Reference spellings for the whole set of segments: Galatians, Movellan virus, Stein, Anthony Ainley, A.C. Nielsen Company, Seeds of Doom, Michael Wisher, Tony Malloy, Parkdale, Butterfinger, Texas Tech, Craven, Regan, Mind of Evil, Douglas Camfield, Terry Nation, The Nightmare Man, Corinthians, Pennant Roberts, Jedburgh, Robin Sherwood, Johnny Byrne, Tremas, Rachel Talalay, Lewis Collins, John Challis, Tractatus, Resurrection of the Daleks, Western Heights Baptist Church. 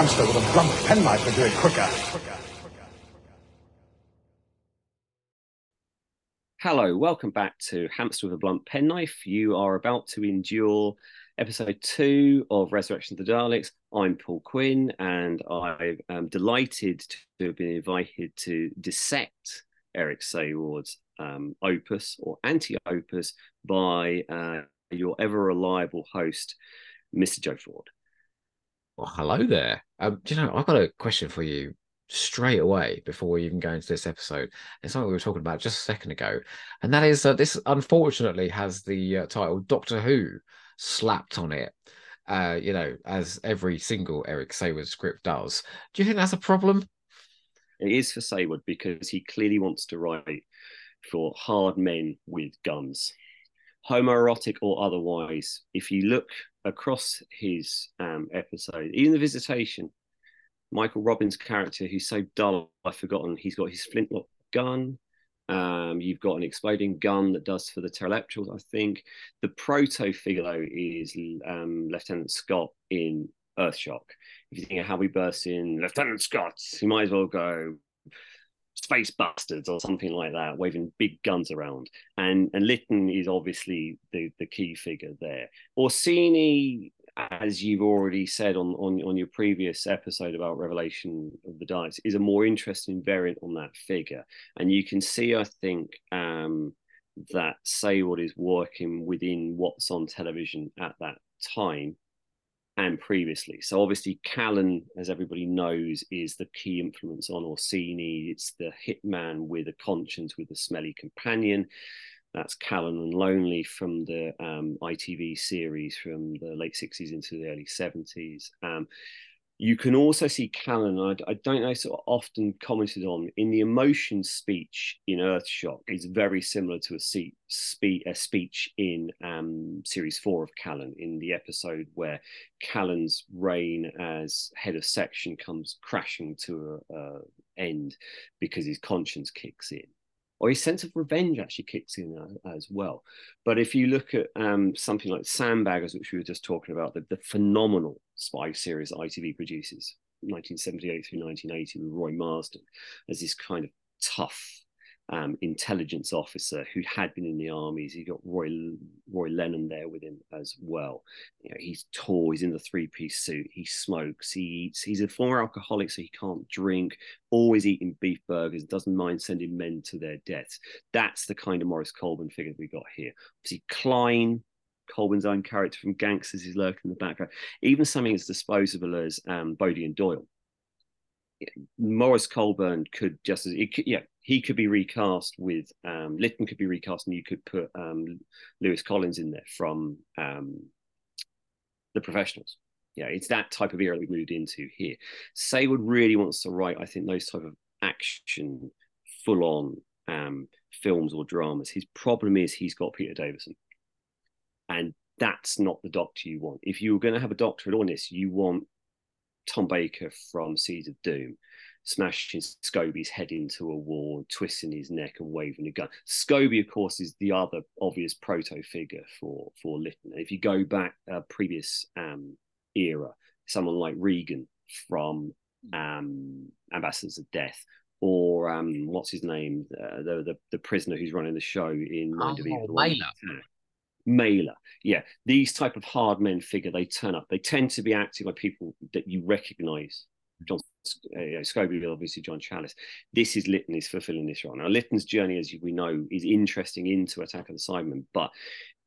hamster with a blunt penknife would do it quicker. Hello, welcome back to Hamster with a Blunt Penknife. You are about to endure episode 2 of Resurrection of the Daleks. I'm Paul Quinn, and I am delighted to have been invited to dissect Eric Saward's opus or anti-opus by your ever-reliable host, Mr. Joe Ford. Well, hello there. Do you know, I've got a question for you straight away before we even go into this episode. It's something we were talking about just a second ago, and that is that this unfortunately has the title Doctor Who slapped on it, you know, as every single Eric Saward script does. Do you think that's a problem? It is for Saward because he clearly wants to write for hard men with guns, homoerotic or otherwise. If you look across his episode, even The Visitation, Michael Robbins' character, who's so dull, I've forgotten, he's got his flintlock gun. You've got an exploding gun that does for the Pteroleptials, I think. The proto-figure, though, is Lieutenant Scott in Earthshock. If you think of how we burst in Lieutenant Scott, you might as well go Space Bastards or something like that, waving big guns around. And Lytton is obviously the key figure there. Orcini, as you've already said on your previous episode about Revelation of the Daleks, is a more interesting variant on that figure. And you can see, I think, that Saward is working within what's on television at that time and previously. So obviously Callan, as everybody knows, is the key influence on Orcini. It's the hitman with a conscience, with a smelly companion. That's Callan and Lonely from the ITV series from the late 60s into the early 70s. You can also see Callan, I don't know, sort of often commented on, in the emotion speech in Earthshock, is very similar to a speech in series 4 of Callan, in the episode where Callan's reign as head of section comes crashing to an end because his conscience kicks in. Or his sense of revenge actually kicks in as well. But if you look at something like Sandbaggers, which we were just talking about, the phenomenal spy series that ITV produces, 1978 through 1980, with Roy Marsden as this kind of tough intelligence officer who had been in the armies. He got Roy Lennon there with him as well. You know, he's tall, he's in the three-piece suit, he smokes, he eats, he's a former alcoholic, so he can't drink, always eating beef burgers, doesn't mind sending men to their deaths. That's the kind of Maurice Colbourne figure we got here. Obviously Klein, Colbourne's own character from Gangsters, is lurking in the background. Even something as disposable as Bodie and Doyle. Maurice Colbourne could just as he could be recast with Lytton could be recast, and you could put Lewis Collins in there from The Professionals. Yeah, it's that type of era that we moved into here. Saward really wants to write, I think, those type of action, full-on films or dramas. His problem is he's got Peter Davison, and that's not the Doctor you want. If you were going to have a Doctor at all in this, you want Tom Baker from Seeds of Doom, smashing Scobie's head into a wall and twisting his neck and waving a gun. Scobie, of course, is the other obvious proto-figure for Lytton. If you go back a previous era, someone like Regan from Ambassadors of Death, or what's his name, the prisoner who's running the show in Mind of Evil. Mailer, yeah, these type of hard men figure, they turn up. They tend to be acted by people that you recognise. Scobie, obviously John Challis. This is Lytton is fulfilling this role. Now Lytton's journey, as we know, is interesting into Attack of the Cybermen, but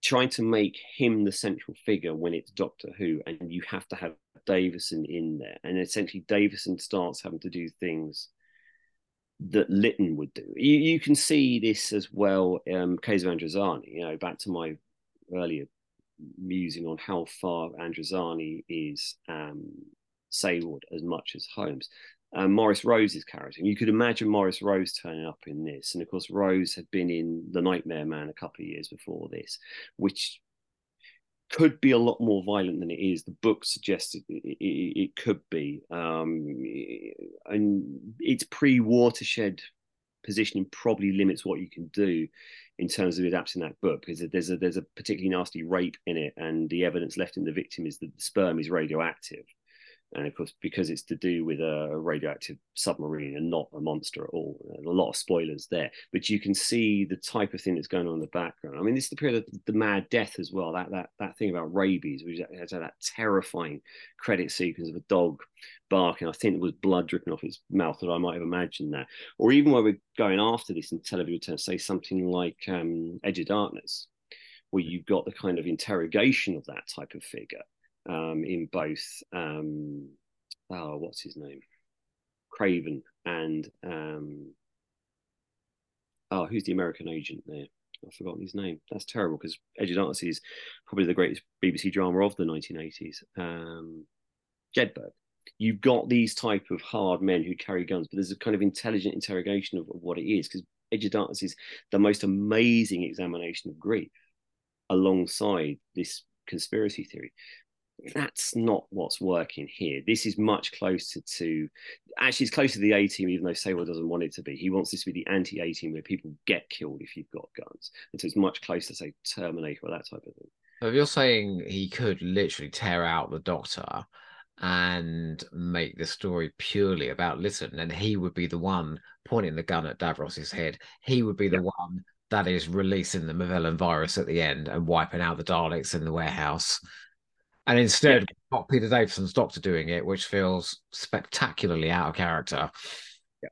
trying to make him the central figure when it's Doctor Who, and you have to have Davison in there, and essentially Davison starts having to do things that Lytton would do. You can see this as well. Case of Androzani, you know, back to my earlier musing on how far Androzani is Saward as much as Holmes. Maurice Roëves is character. You could imagine Maurice Roëves turning up in this. And of course, Roëves had been in The Nightmare Man a couple of years before this, which could be a lot more violent than it is. The book suggested it could be. And its pre-Watershed positioning probably limits what you can do in terms of adapting that book, because there's a particularly nasty rape in it, and the evidence left in the victim is that the sperm is radioactive. And of course, because it's to do with a radioactive submarine and not a monster at all, a lot of spoilers there. But you can see the type of thing that's going on in the background. I mean, this is the period of the Mad Death as well, that thing about rabies, which has that terrifying credit sequence of a dog barking. I think there was blood dripping off his mouth, that I might have imagined that. Or even where we're going after this in television terms, say something like Edge of Darkness, where you've got the kind of interrogation of that type of figure. In both what's his name, Craven, and who's the American agent there? I've forgotten his name. That's terrible, because Edge of Darkness is probably the greatest BBC drama of the 1980s. Jedburgh. You've got these type of hard men who carry guns, but there's a kind of intelligent interrogation of what it is, because Edge of Darkness is the most amazing examination of grief alongside this conspiracy theory. That's not what's working here. This is much closer to, actually it's closer to the A-Team, even though Saward doesn't want it to be. He wants this to be the anti-A-Team, where people get killed if you've got guns. And so it's much closer to, say, Terminator or that type of thing. So if you're saying he could literally tear out the Doctor and make the story purely about Lytton, and he would be the one pointing the gun at Davros's head, he would be the one that is releasing the Movellan virus at the end and wiping out the Daleks in the warehouse. And instead, got Peter Davison's Doctor doing it, which feels spectacularly out of character. Yeah.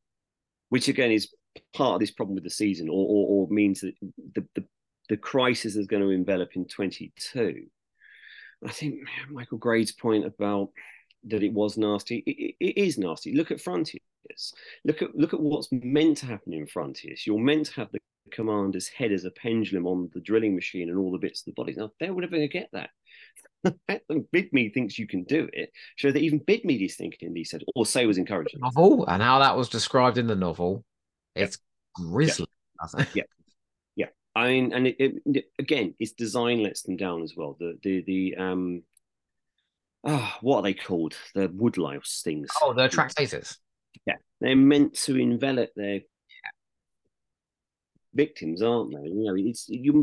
Which, again, is part of this problem with the season, or means that the crisis is going to envelop in 22. I think Michael Grade's point about that it was nasty, it is nasty. Look at Frontiers. Look at what's meant to happen in Frontiers. You're meant to have the commander's head as a pendulum on the drilling machine and all the bits of the body. Now, they're never going to get that. Bidmead thinks you can do it. So that even Bidmead is thinking these things, or Saward was encouraging. Novel and how that was described in the novel, it's grisly. Yeah. I mean, and it, again, its design lets them down as well. The what are they called? The woodlouse things. Oh, the tractatus. Yeah, they're meant to envelop their victims, aren't they? You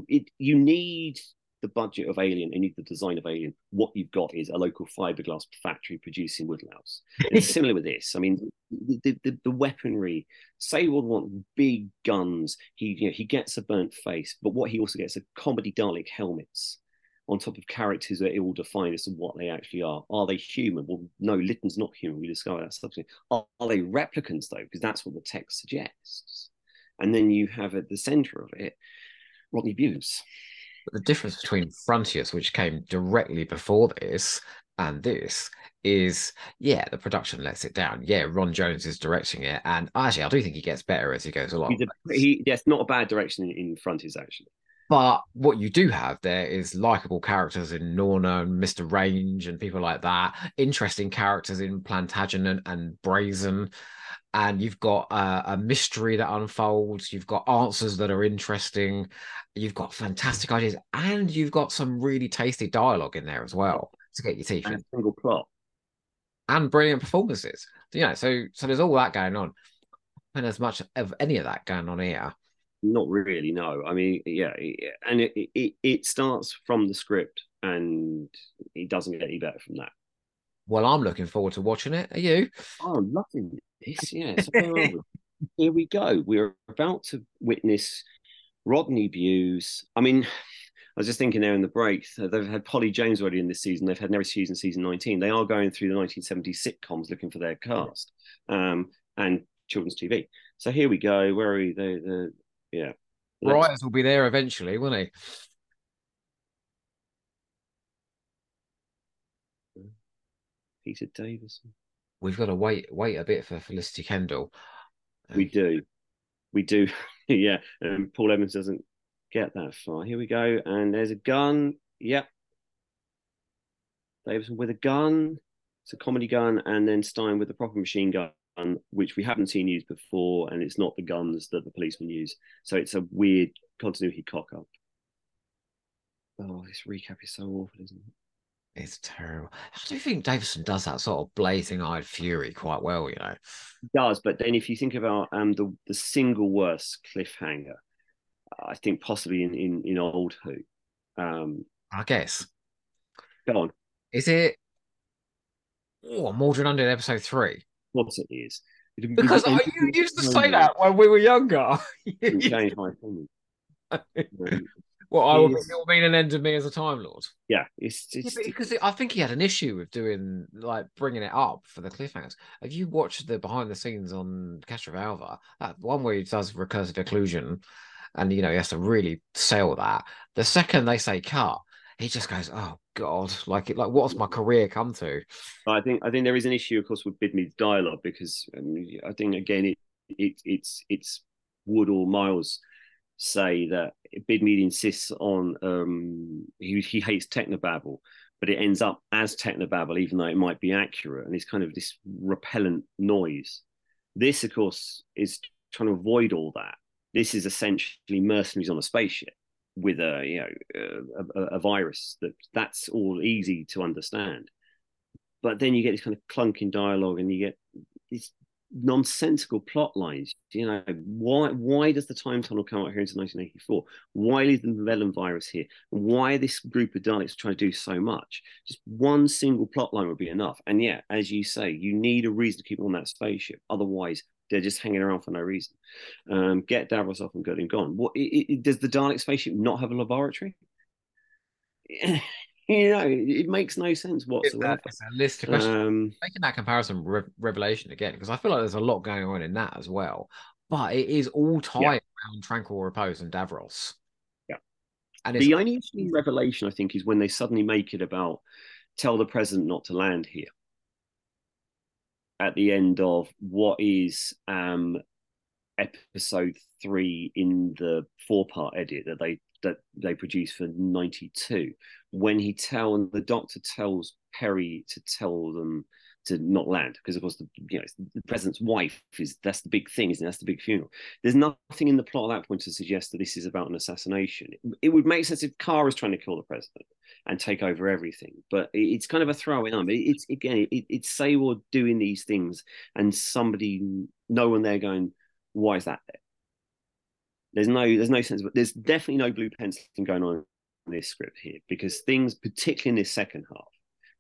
know, you need the budget of Alien, you need the design of Alien. What you've got is a local fiberglass factory producing woodlouse. It's similar with this. I mean, the weaponry. Saward wants big guns. He gets a burnt face, but what he also gets are comedy Dalek helmets on top of characters that are ill-defined as to what they actually are. Are they human? Well, no, Lytton's not human. We discover that subsequently. Are they replicants, though? Because that's what the text suggests. And then you have at the centre of it, Rodney Bewes. The difference between Frontiers, which came directly before this, and this is, the production lets it down. Yeah, Ron Jones is directing it, and actually, I do think he gets better as he goes along. Yes, not a bad direction in Frontiers, actually. But what you do have there is likeable characters in Norna and Mr. Range and people like that, interesting characters in Plantagenet and Brazen, and you've got a mystery that unfolds, you've got answers that are interesting, you've got fantastic ideas, and you've got some really tasty dialogue in there as well to get your teeth in. And a single plot. And brilliant performances. So there's all that going on. And as much of any of that going on here. Not really, no. I mean, and it starts from the script, and it doesn't get any better from that. Well, I'm looking forward to watching it. Are you? Oh, I'm loving this. So where are we? Here we go. We're about to witness Rodney Bewes. I mean, I was just thinking there in the break, they've had Polly James already in this season. They've had season 19. They are going through the 1970 sitcoms looking for their cast, and children's TV. So here we go. Where are we? Yeah. Writers will be there eventually, won't he? Peter Davison. We've got to wait a bit for Felicity Kendall. We do. Yeah. Paul Evans doesn't get that far. Here we go. And there's a gun. Yep. Davison with a gun. It's a comedy gun. And then Stein with a proper machine gun, which we haven't seen used before, and it's not the guns that the policemen use. So it's a weird continuity cock-up. Oh, this recap is so awful, isn't it? It's terrible. I do think Davison does that sort of blazing-eyed fury quite well, He does, but then if you think about the single worst cliffhanger, I think possibly in Old Who. I guess. Go on. Is it oh, Mordred Undead episode 3. Of course it is. Because you used to say that when we were younger. You changed my opinion. Well, it will mean an end to me as a Time Lord. Yeah, because I think he had an issue with doing, like, bringing it up for the cliffhangers. Have you watched the behind the scenes on Castra Valva? That one where he does recursive occlusion, and you know he has to really sell that. The second they say cut, he just goes, "Oh God!" Like what's my career come to? I think there is an issue, of course, with Bidmead's dialogue, because I think again it's Wood or Miles say that Bidmead insists on he hates technobabble, but it ends up as technobabble, even though it might be accurate, and it's kind of this repellent noise. This, of course, is trying to avoid all that. This is essentially mercenaries on a spaceship with a virus that's all easy to understand. But then you get this kind of clunking dialogue, and you get this nonsensical plot lines. You know, why does the time tunnel come out here into 1984? Why is the Movellan virus here? Why are this group of Daleks trying to do so much? Just one single plot line would be enough. And yeah, as you say, you need a reason to keep on that spaceship. Otherwise, they're just hanging around for no reason. Get Davros off and get him gone. Does the Dalek spaceship not have a laboratory? You know, it makes no sense whatsoever. It's a list of questions. Making that comparison with Revelation again, because I feel like there's a lot going on in that as well. But it is all tied around Tranquil Repose and Davros. Yeah. And the only issue in Revelation, I think, is when they suddenly make it about tell the president not to land here. At the end of what is episode 3 in the 4-part edit that they produce for 92, when the doctor tells Perry to tell them to not land, because of course the president's wife that's the big thing, isn't it? That's the big funeral. There's nothing in the plot at that point to suggest that this is about an assassination. It would make sense if Kara's trying to kill the president and take over everything, but it's kind of a throwaway number. It's again, it's Saward doing these things, and no one there going, why is that there? There's no sense, but there's definitely no blue penciling going on in this script here, because things, particularly in this second half,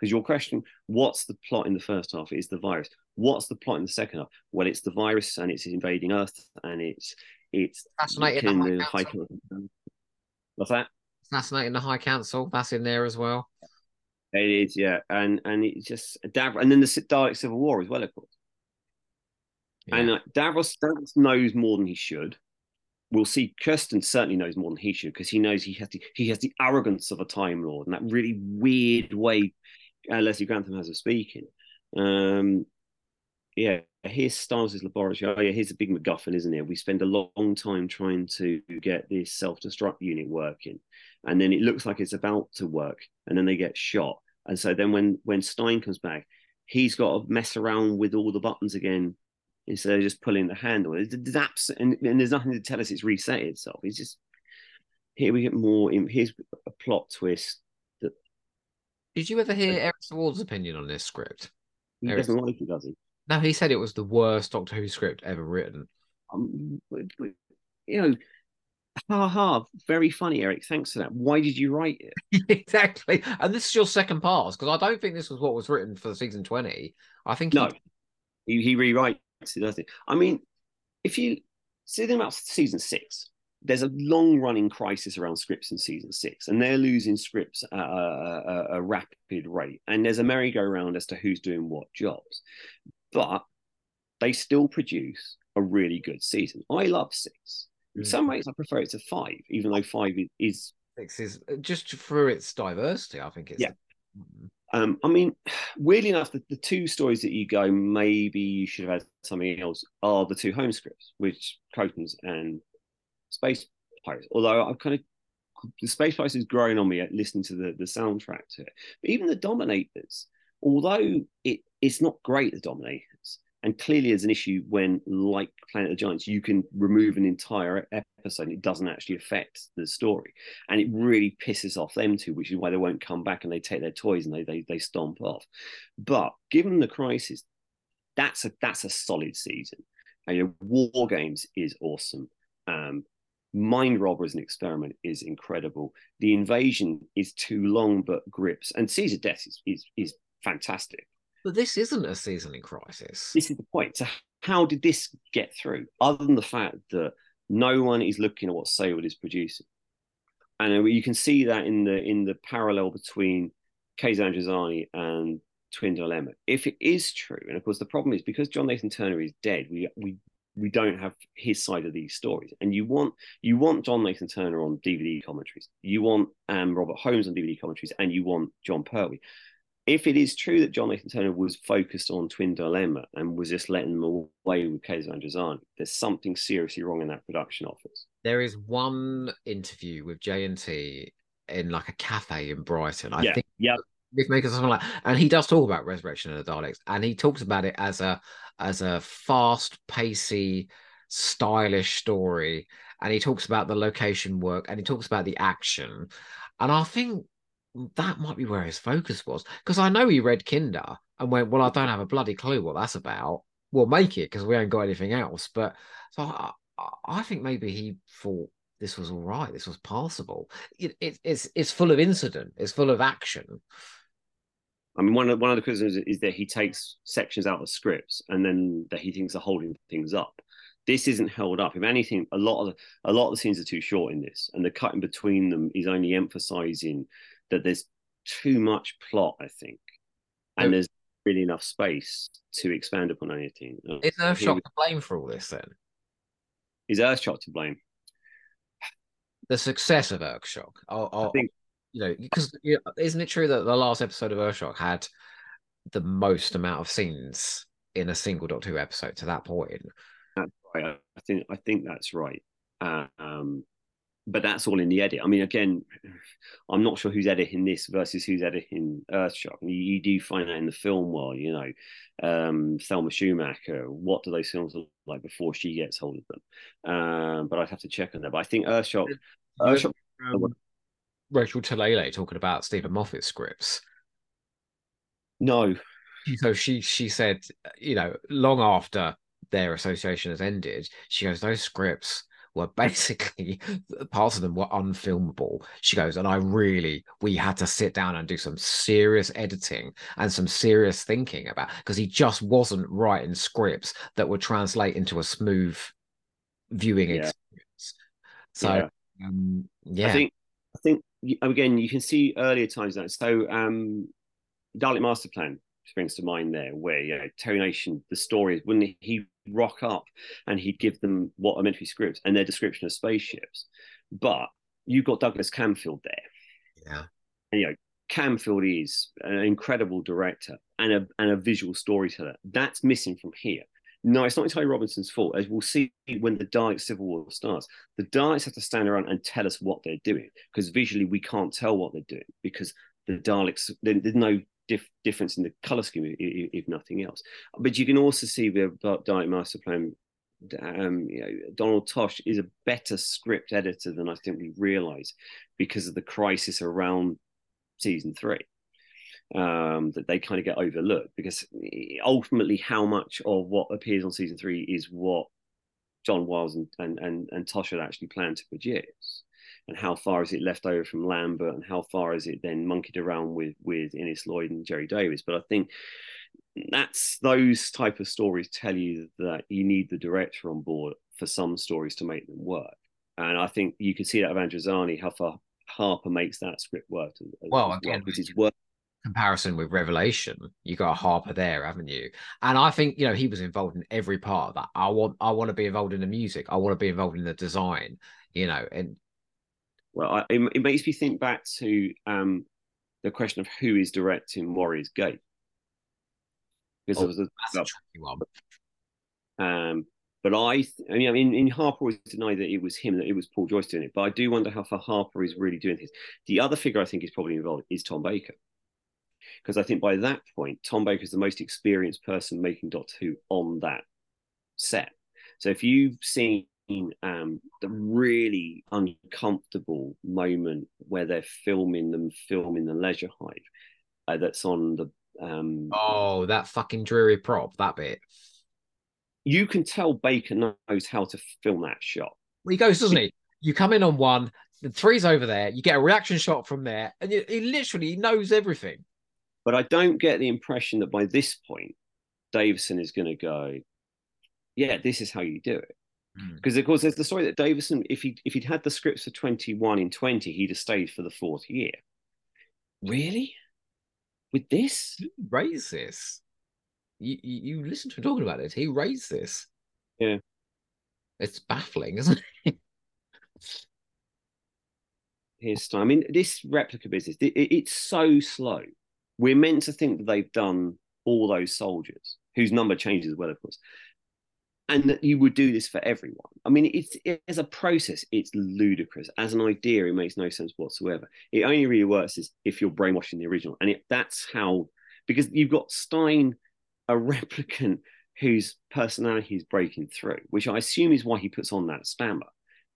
because your question, what's the plot in the first half? It's the virus. What's the plot in the second half? Well, it's the virus, and it's invading Earth, and it's assassinating the High Council. What's that? Assassinating the High Council. That's in there as well. It is, yeah, and it's just Davros, and then the Dalek Civil War as well, of course. Yeah. And Davros knows more than he should. We'll see. Kirsten certainly knows more than he should, because he knows he has the arrogance of a Time Lord, and that really weird way Leslie Grantham has of speaking. Yeah, here's Stiles' laboratory. Oh yeah, here's a big MacGuffin, isn't it? We spend a long time trying to get this self-destruct unit working, and then it looks like it's about to work, and then they get shot. And so then when Stein comes back, he's got to mess around with all the buttons again, instead of just pulling the handle. And there's nothing to tell us it's reset itself. It's just, here we get more, here's a plot twist. That... Did you ever hear Eric Saward's opinion on this script? He doesn't like it, does he? No, he said it was the worst Doctor Who script ever written. Very funny, Eric. Thanks for that. Why did you write it? Exactly. And this is your second pass, because I don't think this was what was written for season 20. I think he rewrites. I mean, if you see them about season 6, there's a long-running crisis around scripts in season 6, and they're losing scripts at a rapid rate. And there's a merry-go-round as to who's doing what jobs, but they still produce a really good season. I love 6. In some ways, I prefer it to 5, even though 5 is 6 is just through its diversity. I think it's I mean, weirdly enough, the 2 stories that you go, maybe you should have had something else, are the 2 home scripts, which Crotons and Space Pirates. Although I've the Space Pirates is growing on me at listening to the soundtrack to it. But even the Dominators, although it's not great, the Dominators, and clearly there's an issue when, like Planet of the Giants, you can remove an entire episode and it doesn't actually affect the story. And it really pisses off them too, which is why they won't come back, and they take their toys and they stomp off. But given the crisis, that's a solid season. And, War Games is awesome. Mind Robber as an experiment is incredible. The Invasion is too long but grips. And Seas of Death is fantastic. But this isn't a season in crisis. This is the point. So how did this get through? Other than the fact that no one is looking at what Saward is producing. And you can see that in the parallel between Keizo Androzani and Twin Dilemma. If it is true, and of course the problem is because John Nathan Turner is dead, we don't have his side of these stories. And you want John Nathan Turner on DVD commentaries. You want Robert Holmes on DVD commentaries, and you want John Pertwee. If it is true that John Nathan Turner was focused on Twin Dilemma and was just letting them away with Keizo Androzani, there's something seriously wrong in that production office. There is one interview with J&T in like a cafe in Brighton. I think, something like, and he does talk about Resurrection of the Daleks, and he talks about it as a fast, pacey, stylish story, and he talks about the location work, and he talks about the action, and I think that might be where his focus was, because I know he read Kinder and went, well, I don't have a bloody clue what that's about. We'll make it because we ain't got anything else. But so I think maybe he thought this was all right. This was passable. It's full of incident. It's full of action. I mean, one of the criticisms is that he takes sections out of scripts and then that he thinks are holding things up. This isn't held up. If anything, a lot of the scenes are too short in this, and the cutting between them is only emphasising that there's too much plot, I think, and there's really enough space to expand upon anything. Is Earthshock to blame for all this, then? Is Earthshock to blame? The success of Earthshock. I think, you know, because isn't it true that the last episode of Earthshock had the most amount of scenes in a single Doctor Who episode to that point? That's right. I think that's right. But that's all in the edit. I mean, again, I'm not sure who's editing this versus who's editing Earthshock. I mean, you do find that in the film world, you know, Thelma Schumacher, what do those films look like before she gets hold of them? But I'd have to check on that. But I think Earthshock... Rachel Talalay talking about Stephen Moffat's scripts. No. So she said, you know, long after their association has ended, she goes, those scripts... were basically, parts of them were unfilmable. She goes, and we had to sit down and do some serious editing and some serious thinking about, because he just wasn't writing scripts that would translate into a smooth viewing experience. So, I think again, you can see earlier times that. So, Dalek Master Plan springs to mind there, where, you know, Terry Nation, the story, wouldn't he rock up and he'd give them what are meant to be scripts and their description of spaceships, but you've got Douglas Camfield there, and, you know, Camfield is an incredible director and a visual storyteller. That's missing from here. No, it's not entirely Robinson's fault. As we'll see when the Dalek Civil War starts, the Daleks have to stand around and tell us what they're doing, because visually we can't tell what they're doing, because the Daleks, there's no difference in the color scheme, if nothing else. But you can also see with Dalek Master Plan, you know, Donald Tosh is a better script editor than I think we realize, because of the crisis around season 3, that they kind of get overlooked, because ultimately how much of what appears on season 3 is what John Wiles and Tosh had actually planned to produce. And how far is it left over from Lambert, and how far is it then monkeyed around with Innes Lloyd and Jerry Davis? But I think that's those type of stories tell you that you need the director on board for some stories to make them work. And I think you can see that of Androzani, how far Harper makes that script work. Well, again, because it's work. Comparison with Revelation, you got a Harper there, haven't you? And I think, you know, he was involved in every part of that. I want to be involved in the music. I want to be involved in the design, you know, and. Well, it makes me think back to the question of who is directing Warriors Gate. Because that's a tricky one. But I mean, Harper always denied that it was him, that it was Paul Joyce doing it. But I do wonder how far Harper is really doing his. The other figure I think is probably involved is Tom Baker. Because I think by that point, Tom Baker is the most experienced person making Doctor Who on that set. So if you've seen the really uncomfortable moment where they're filming the Leisure Hive, that's on the that fucking dreary prop, that bit, you can tell Baker knows how to film that shot. Well, he goes, doesn't he? You come in on one, the three's over there, you get a reaction shot from there, and he literally knows everything. But I don't get the impression that by this point, Davison is going to go, yeah, this is how you do it. Because, of course, there's the story that Davison, if he'd had the scripts for 21 in 20, he'd have stayed for the fourth year. Really? With this? He raised this. You listen to him talking about it. He raised this. Yeah. It's baffling, isn't it? Here's Stein. I mean, this replica business, it's so slow. We're meant to think that they've done all those soldiers, whose number changes as well, of course. And that you would do this for everyone. I mean, it's as a process, it's ludicrous. As an idea, it makes no sense whatsoever. It only really works is if you're brainwashing the original. And that's how, because you've got Stein, a replicant whose personality is breaking through, which I assume is why he puts on that stammer.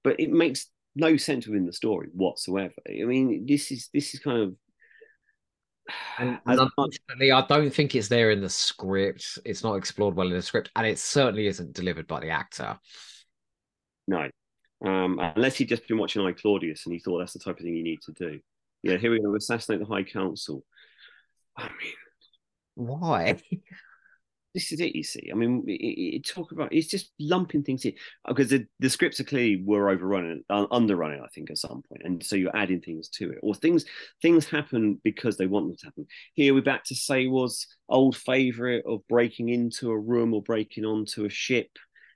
But it makes no sense within the story whatsoever. I mean, this is kind of... And unfortunately, I don't think it's there in the script. It's not explored well in the script, and it certainly isn't delivered by the actor. No, unless he'd just been watching I, Claudius, and he thought that's the type of thing you need to do. Yeah, here we go, assassinate the High Council. I mean, why? This is it, you see. I mean, it's just lumping things in, because the scripts are clearly were overrunning, underrunning, I think, at some point, and so you're adding things to it, or things happen because they want them to happen. Here we're back to Saward's old favourite of breaking into a room or breaking onto a ship.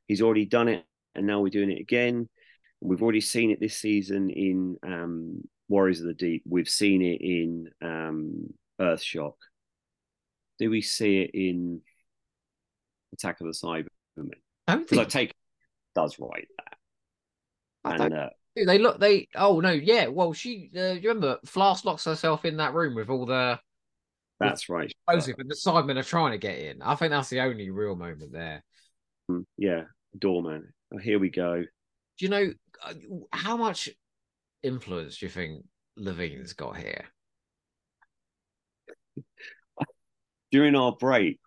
He's already done it, and now we're doing it again. We've already seen it this season in Warriors of the Deep. We've seen it in Earthshock. Do we see it in Attack of the Cybermen? I take it does write that. Do you remember Flask locks herself in that room with all the... That's right. Joseph and the Cybermen are trying to get in. I think that's the only real moment there. Yeah, doorman. Here we go. Do you know, how much influence do you think Levine's got here? During our break,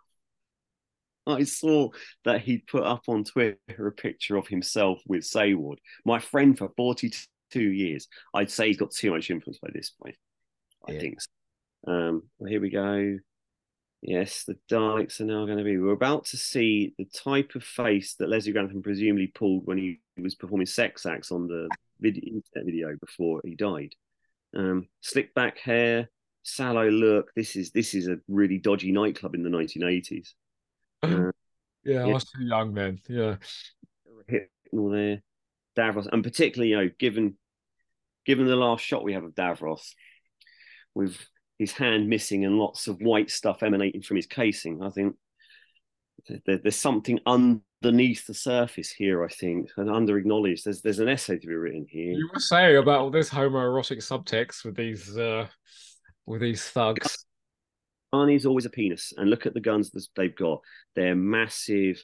I saw that he'd put up on Twitter a picture of himself with Saward, my friend for 42 years. I'd say he's got too much influence by this point. I think so. Well, here we go. Yes, the Daleks are now going to be... We're about to see the type of face that Leslie Grantham presumably pulled when he was performing sex acts on the video before he died. Slick back hair, sallow look. This is a really dodgy nightclub in the 1980s. Yeah, I was too young then. Yeah, all there, Davros, and particularly, you know, given the last shot we have of Davros, with his hand missing and lots of white stuff emanating from his casing, I think there's something underneath the surface here. I think, and under acknowledged, there's an essay to be written here. You were saying about all this homoerotic subtext with these thugs. Arnie's always a penis, and look at the guns that they've got. They're massive,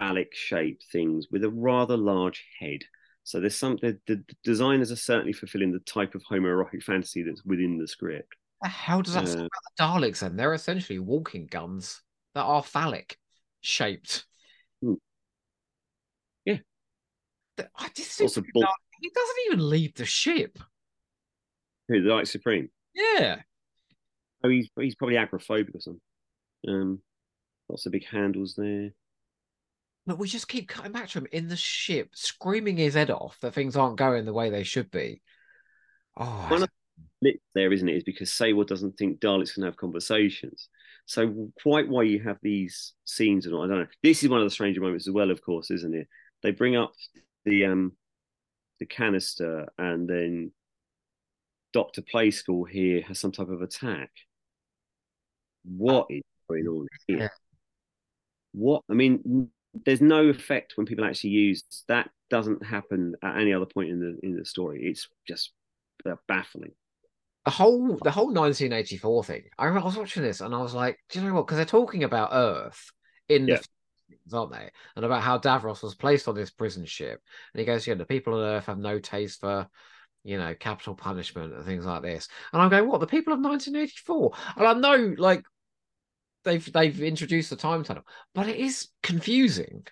phallic-shaped things with a rather large head. So there's something. The designers are certainly fulfilling the type of homoerotic fantasy that's within the script. How does that sound about the Daleks? Then they're essentially walking guns that are phallic-shaped. Yeah, I just think he doesn't even leave the ship. Who, the Dalek Supreme? Yeah. Oh, he's probably agoraphobic or something. Lots of big handles there. But we just keep cutting back to him in the ship, screaming his head off that things aren't going the way they should be. Oh, one of the bits there, isn't it, is because Saward doesn't think Daleks can have conversations. So quite why you have these scenes or not, I don't know. This is one of the stranger moments as well, of course, isn't it? They bring up the canister, and then Dr. Play School here has some type of attack. What is going on here? Yeah. What? I mean, there's no effect when people actually use that. Doesn't happen at any other point in the story. It's just baffling. The whole 1984 thing. I was watching this and I was like, do you know what? Because they're talking about Earth in the things, aren't they? And about how Davros was placed on this prison ship, and he goes, "Yeah, the people on Earth have no taste for, you know, capital punishment and things like this." And I'm going, what, the people of 1984? And I know, like, they've introduced the time tunnel, but it is confusing.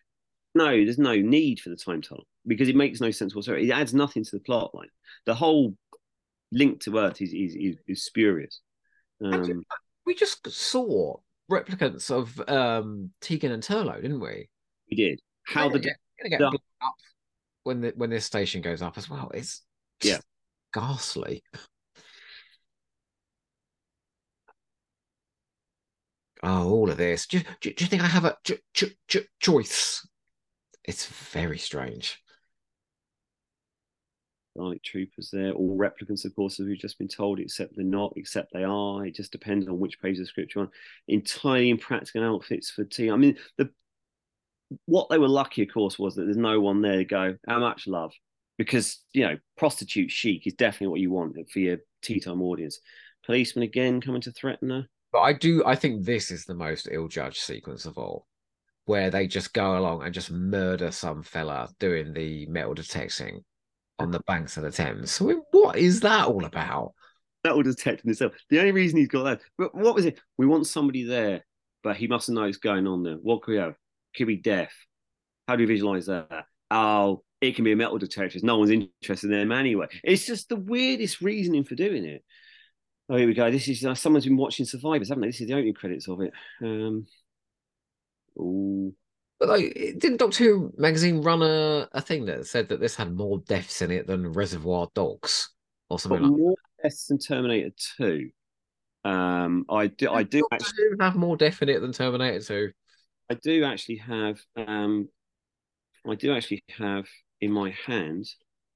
No, there's no need for the time tunnel because it makes no sense whatsoever. It adds nothing to the plot line. The whole link to Earth is spurious. we just saw replicants of Tegan and Turlo, didn't we? We did. How they're going to get blown up when this station goes up as well. It's ghastly. Oh, all of this. Do you think I have a choice? It's very strange. Dalek troopers there. All replicants, of course, as we've just been told, except they're not, except they are. It just depends on which page of scripture on. Entirely impractical outfits for T. I mean, what they were lucky, of course, was that there's no one there to go, how much love? Because, you know, prostitute chic is definitely what you want for your tea time audience. Policeman again coming to threaten her. But I think this is the most ill-judged sequence of all, where they just go along and just murder some fella doing the metal detecting on the banks of the Thames. So what is that all about? Metal detecting itself. The only reason he's got that, but what was it? We want somebody there, but he mustn't know what's going on there. What could we have? Could be deaf. How do you visualise that? Oh, it can be a metal detector. No one's interested in them anyway. It's just the weirdest reasoning for doing it. Oh, here we go. This is someone's been watching Survivors, haven't they? This is the opening credits of it. But like, didn't Doctor Who magazine run a thing that said that this had more deaths in it than Reservoir Dogs or something like that? More deaths than Terminator 2. I do actually have more death in it than Terminator 2. I do actually have in my hand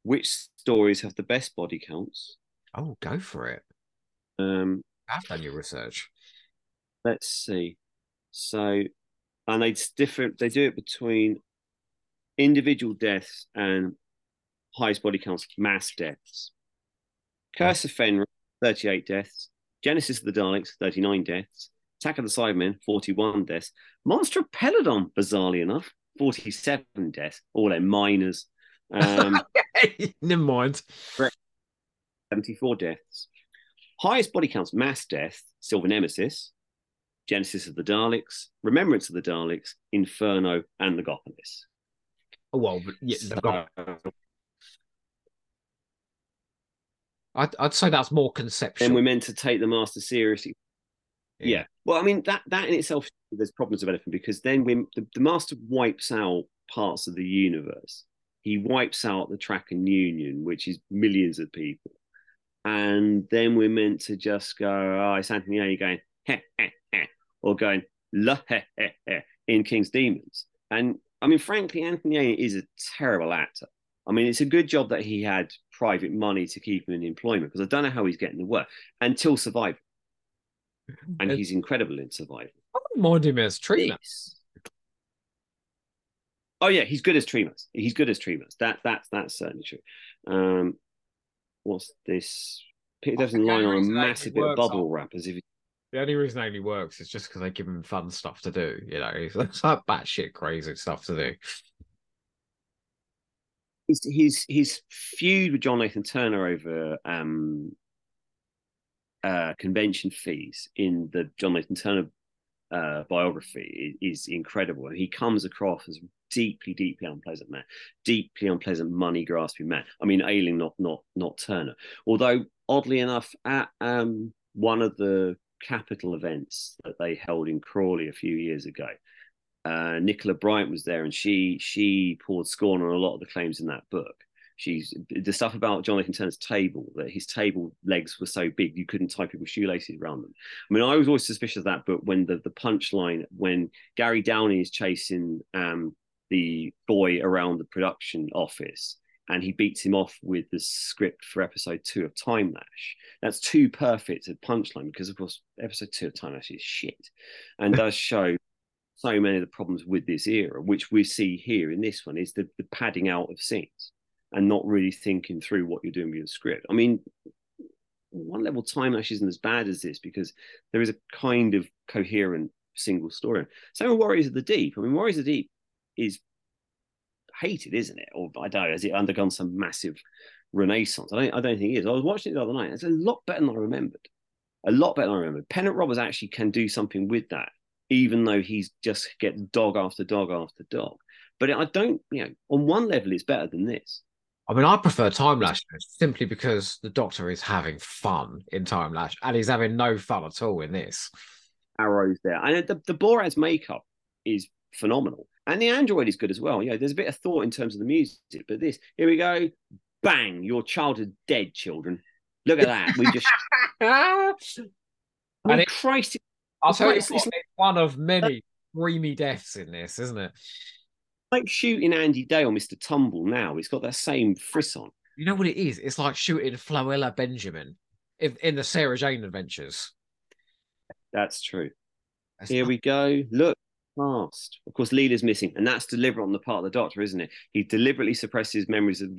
which stories have the best body counts. Oh, go for it. I've done your research. Let's see. So, and it's different. They do it between individual deaths and highest body counts, mass deaths. Curse of Fenrir, 38 deaths. Genesis of the Daleks, 39 deaths. Attack of the Cybermen, 41 deaths. Monster of Peladon, bizarrely enough, 47 deaths. All their minors. Never mind. 74 deaths. Highest body counts, mass death, Silver Nemesis, Genesis of the Daleks, Remembrance of the Daleks, Inferno, and Legopolis. Oh, well, yeah, I'd say that's more conceptual. And we're meant to take the Master seriously. Yeah. Well, I mean, that in itself, there's problems with anything, because then the Master wipes out parts of the universe. He wipes out the Tracken Union, which is millions of people. And then we're meant to just go, oh, it's Anthony A going, heh, heh, heh, or going, la, heh, heh, heh, in King's Demons. And, I mean, frankly, Anthony A is a terrible actor. I mean, it's a good job that he had private money to keep him in employment, because I don't know how he's getting the work, until Survivor. And he's incredible in Survivor. I don't mind him as Tremas. Oh, yeah, he's good as Tremas. He's good as Tremas. That's certainly true. What's this? Peter Davison lying on a massive bit of bubble wrap as if the only reason it only works is just because they give him fun stuff to do. You know, it's like batshit crazy stuff to do. His feud with John Nathan Turner over convention fees in the John Nathan Turner biography is incredible, and he comes across as deeply unpleasant man, deeply unpleasant money grasping man. I mean, Ailing, not Turner. Although oddly enough, at one of the Capital events that they held in Crawley a few years ago, Nicola Bryant was there, and she poured scorn on a lot of the claims in that book. She's the stuff about John Nathan Turner's table, that his table legs were so big you couldn't tie people's shoelaces around them. I mean, I was always suspicious of that, but when the punchline, when Gary Downing is chasing the boy around the production office and he beats him off with the script for episode 2 of Time Lash, that's too perfect a punchline, because of course episode 2 of Time Lash is shit and does show so many of the problems with this era, which we see here in this one, is the padding out of scenes and not really thinking through what you're doing with your script. I mean, one level, Time Lash isn't as bad as this, because there is a kind of coherent single story. Same with Warriors of the Deep. I mean, Warriors of the Deep is hated, isn't it? Or I don't know, has it undergone some massive renaissance? I don't think it is. I was watching it the other night. It's a lot better than I remembered. A lot better than I remembered. Pennant Roberts actually can do something with that, even though he's just get dog after dog after dog. But I don't, you know, on one level, it's better than this. I mean, I prefer Time Lash simply because the Doctor is having fun in Time Lash, and he's having no fun at all in this. Arrows there. And the Borat's makeup is phenomenal. And the android is good as well. You know, there's a bit of thought in terms of the music, but this, here we go, bang, your child is dead, children. Look at that. We just... and oh, Christ. I'll tell you, it's one of many dreamy deaths in this, isn't it? Like shooting Andy Day or Mr. Tumble now. It's got that same frisson. You know what it is? It's like shooting Floella Benjamin in the Sarah Jane Adventures. That's true. That's here we go. Look. Past. Of course, Leela's missing, and that's deliberate on the part of the Doctor, isn't it? He deliberately suppresses memories of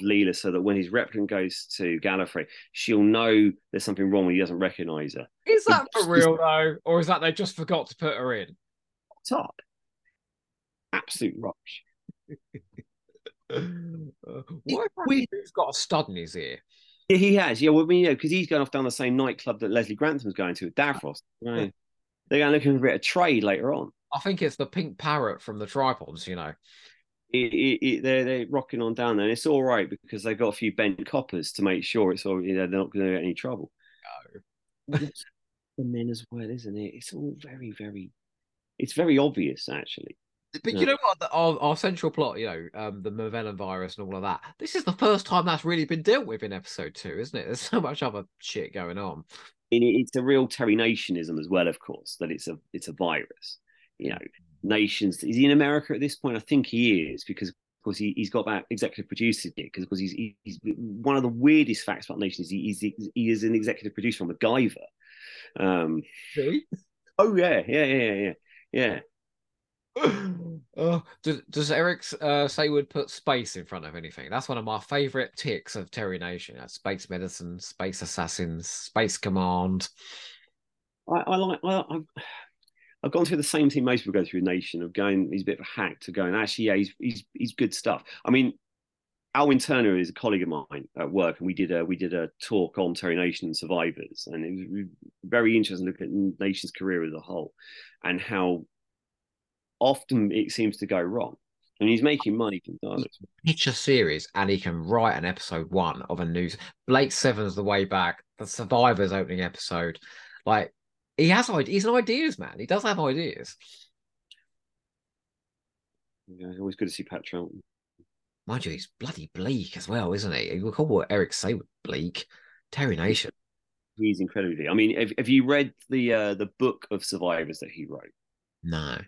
Leela so that when his replicant goes to Gallifrey, she'll know there's something wrong when he doesn't recognise her. Is that for real, though? Or is that they just forgot to put her in? Top. Absolute rubbish. What if he's got a stud in his ear? Yeah, he has. Yeah, well, I mean, you know, because he's going off down the same nightclub that Leslie Grantham's going to with Davros. Right. They're going to look for a bit of trade later on. I think it's the pink parrot from the Tripods, you know. They're rocking on down there, and it's all right because they've got a few bent coppers to make sure it's all, you know, they're not going to get any trouble. No. The men as well, isn't it? It's all very, very... It's very obvious, actually. But you know what? Our central plot, you know, the Movellan virus and all of that, this is the first time that's really been dealt with in episode 2, isn't it? There's so much other shit going on. It's a real terry-nationism as well, of course, that it's a virus. You know, nations. Is he in America at this point? I think he is, because of course he's got that executive producer gig. Because of course he's one of the weirdest facts about Nations. He is an executive producer on MacGyver. Really? Oh yeah. Does Eric Saward put space in front of anything? That's one of my favourite ticks of Terry Nation. Space medicine, space assassins, space command. I've gone through the same thing most people go through, Nation, of going, he's a bit of a hack to go, and actually, yeah, he's good stuff. I mean, Alwyn Turner is a colleague of mine at work, and we did a talk on Terry Nation and Survivors, and it was very interesting to look at Nation's career as a whole and how often it seems to go wrong. I mean, he's making money from Daleks. Pitch a series, and he can write an episode 1 of a news. Blake Seven's The Way Back, the Survivors opening episode, like. He has ideas. He's an ideas man. He does have ideas. Yeah, it's always good to see Pat Troughton. Mind you, he's bloody bleak as well, isn't he? We call what Eric Saward bleak. Terry Nation. He's incredibly bleak. I mean, have you read the book of Survivors that he wrote? No.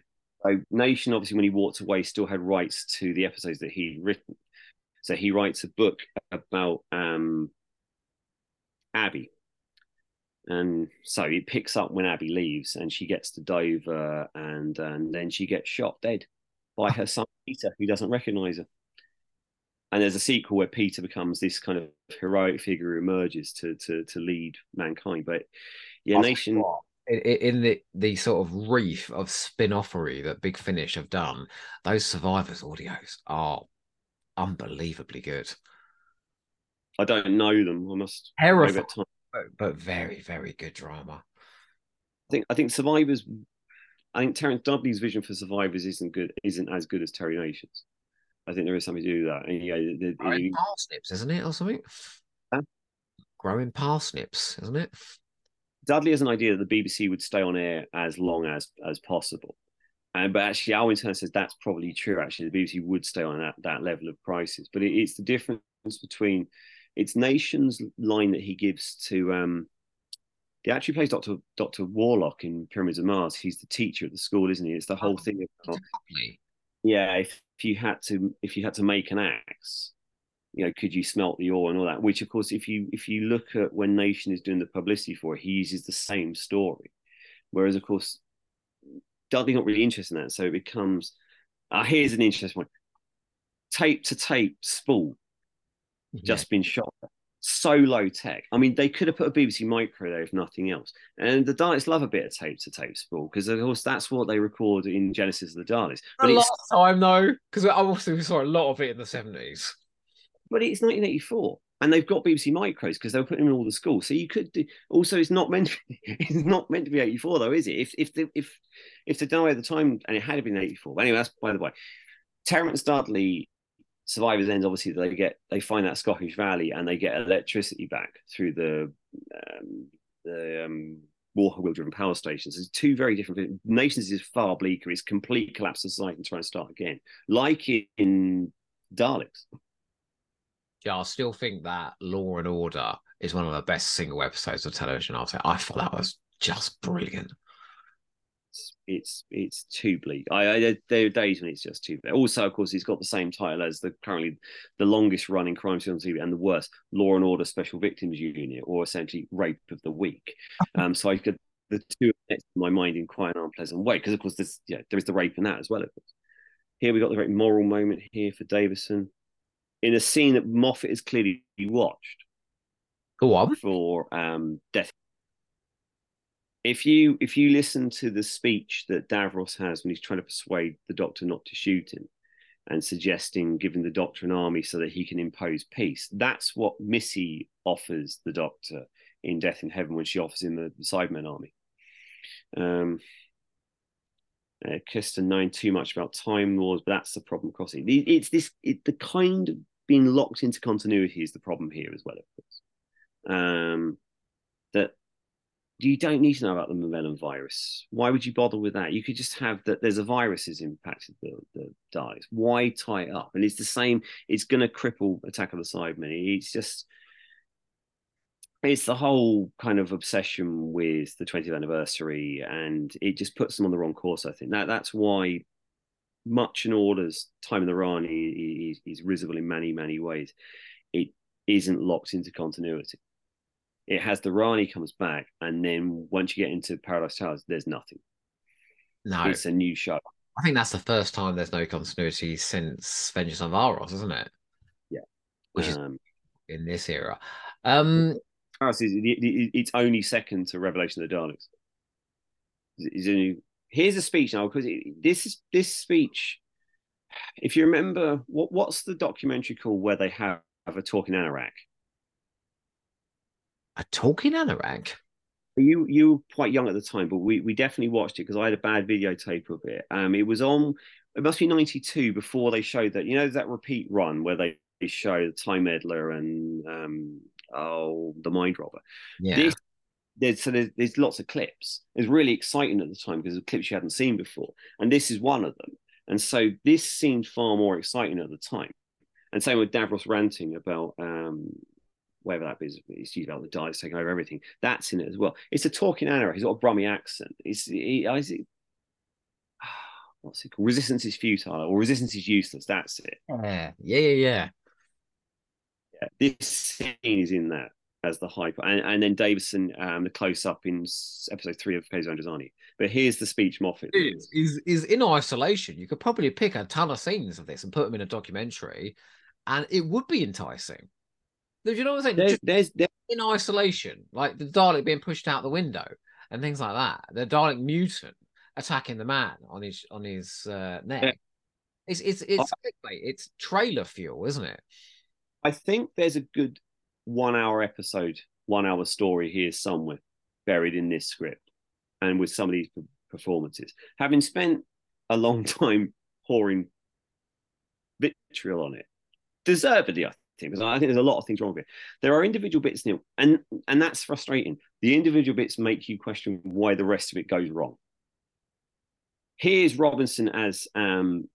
So Nation, obviously, when he walked away, still had rights to the episodes that he'd written. So he writes a book about Abby. And so it picks up when Abby leaves, and she gets to Dover, and then she gets shot dead by her son Peter, who doesn't recognise her. And there's a sequel where Peter becomes this kind of heroic figure who emerges to lead mankind. But yeah, Nation in the sort of reef of spin-offery that Big Finish have done, those Survivors audios are unbelievably good. I don't know them. I must. Terrifying. But very, very good drama. I think Survivors. I think Terence Dudley's vision for Survivors isn't as good as Terry Nation's. I think there is something to do with that. And, yeah, growing parsnips, isn't it, or something? Huh? Growing parsnips, isn't it? Dudley has an idea that the BBC would stay on air as long as possible, but actually, Alwyn Turner says that's probably true. Actually, the BBC would stay on that level of crisis, but it's the difference between. It's Nation's line that he gives to he actually plays Dr. Warlock in Pyramids of Mars. He's the teacher at the school, isn't he? It's the whole thing about, yeah, if you had to make an axe, you know, could you smelt the ore and all that? Which of course, if you look at when Nation is doing the publicity for it, he uses the same story. Whereas of course Dudley's not really interested in that, so it becomes here's an interesting one. Tape to tape spool. Just been shot. So low tech. I mean, they could have put a BBC micro there if nothing else. And the Daleks love a bit of tape to tape spool, because of course that's what they record in Genesis of the Daleks. But last time though, because I obviously saw a lot of it in the 70s. But it's 1984, and they've got BBC micros because they were putting them in all the schools. So you could do. Also, it's not meant to be 84 though, is it? If the Dalek at the time, and it had been 84. Anyway, that's by the way. Terence Dudley Survivors End, obviously, they find that Scottish Valley and they get electricity back through the water wheel-driven power stations. There's two very different nations. Is far bleaker. It's complete collapse of society and try and start again, like in Daleks. Yeah, I still think that Law and Order is one of the best single episodes of television. I thought that was just brilliant. It's too bleak. There are days when it's just too bleak. Also, of course, it's got the same title as currently the longest running crime show on TV and the worst, Law and Order Special Victims Unit, or essentially Rape of the Week. So I could the two next to my mind in quite an unpleasant way, because of course there is the rape in that as well. Of course, here we got the great moral moment here for Davison in a scene that Moffat has clearly watched. Go on. For death. If you listen to the speech that Davros has when he's trying to persuade the Doctor not to shoot him and suggesting giving the Doctor an army so that he can impose peace, that's what Missy offers the Doctor in Death in Heaven when she offers him the Cybermen army. Kirsten knowing too much about Time Wars, but that's the problem crossing. The kind of being locked into continuity is the problem here as well, of course. That you don't need to know about the Movellan virus. Why would you bother with that? You could just have that there's a virus that's impacted the Daleks. Why tie it up? And it's the same. It's going to cripple Attack of the Cybermen. It's just... It's the whole kind of obsession with the 20th anniversary, and it just puts them on the wrong course, I think. That's why Much and Order's Time in the Run is risible in many, many ways. It isn't locked into continuity. It has the Rani comes back, and then once you get into Paradise Towers, there's nothing. No. It's a new show. I think that's the first time there's no continuity since Vengeance on Davros, isn't it? Yeah. Which is in this era. It's only second to Revelation of the Daleks. Here's a speech now, because this speech, if you remember, what's the documentary called where they have a talking anorak? A talking anorak? You were quite young at the time, but we definitely watched it because I had a bad videotape of it. It was on, it must be 92, before they showed that, you know, that repeat run where they show the Time Meddler and the Mind Robber. Yeah. There's lots of clips. It was really exciting at the time because of clips you hadn't seen before. And this is one of them. And so this seemed far more exciting at the time. And same with Davros ranting about... whether that is, it's used about the Daleks taking over everything. That's in it as well. It's a talking anorak. He's got a Brummie accent. What's it called? Resistance is futile, or resistance is useless. That's it. Yeah. This scene is in that as the hype, and then Davison, the close up in episode 3 of Peso and Desani. But here's the speech Moffat is in isolation. You could probably pick a ton of scenes of this and put them in a documentary, and it would be enticing. Do you know what I'm saying? There's in isolation, like the Dalek being pushed out the window and things like that. The Dalek mutant attacking the man on his neck. Yeah. It's trailer fuel, isn't it? I think there's a good 1 hour episode, 1 hour story here somewhere buried in this script and with some of these performances. Having spent a long time pouring vitriol on it, deservedly, I think. Because I think there's a lot of things wrong with it. There are individual bits in it, and that's frustrating. The individual bits make you question why the rest of it goes wrong. Here's Robinson as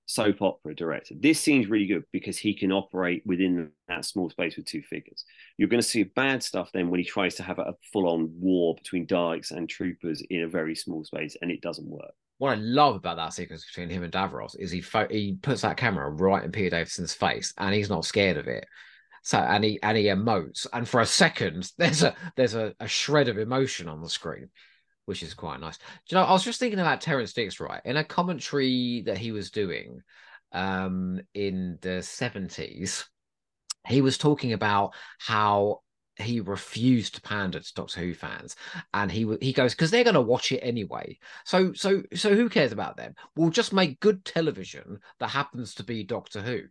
soap opera director. This scene's really good because he can operate within that small space with two figures. You're going to see bad stuff then when he tries to have a full-on war between Daleks and troopers in a very small space, and it doesn't work. What I love about that sequence between him and Davros is he puts that camera right in Peter Davison's face, and he's not scared of it. So and he emotes, and for a second there's a shred of emotion on the screen, which is quite nice. Do you know, I was just thinking about Terence Dicks, right? In a commentary that he was doing in the 70s, he was talking about how he refused to pander to Doctor Who fans, and he goes, because they're going to watch it anyway, so who cares about them? We'll just make good television that happens to be Doctor Who.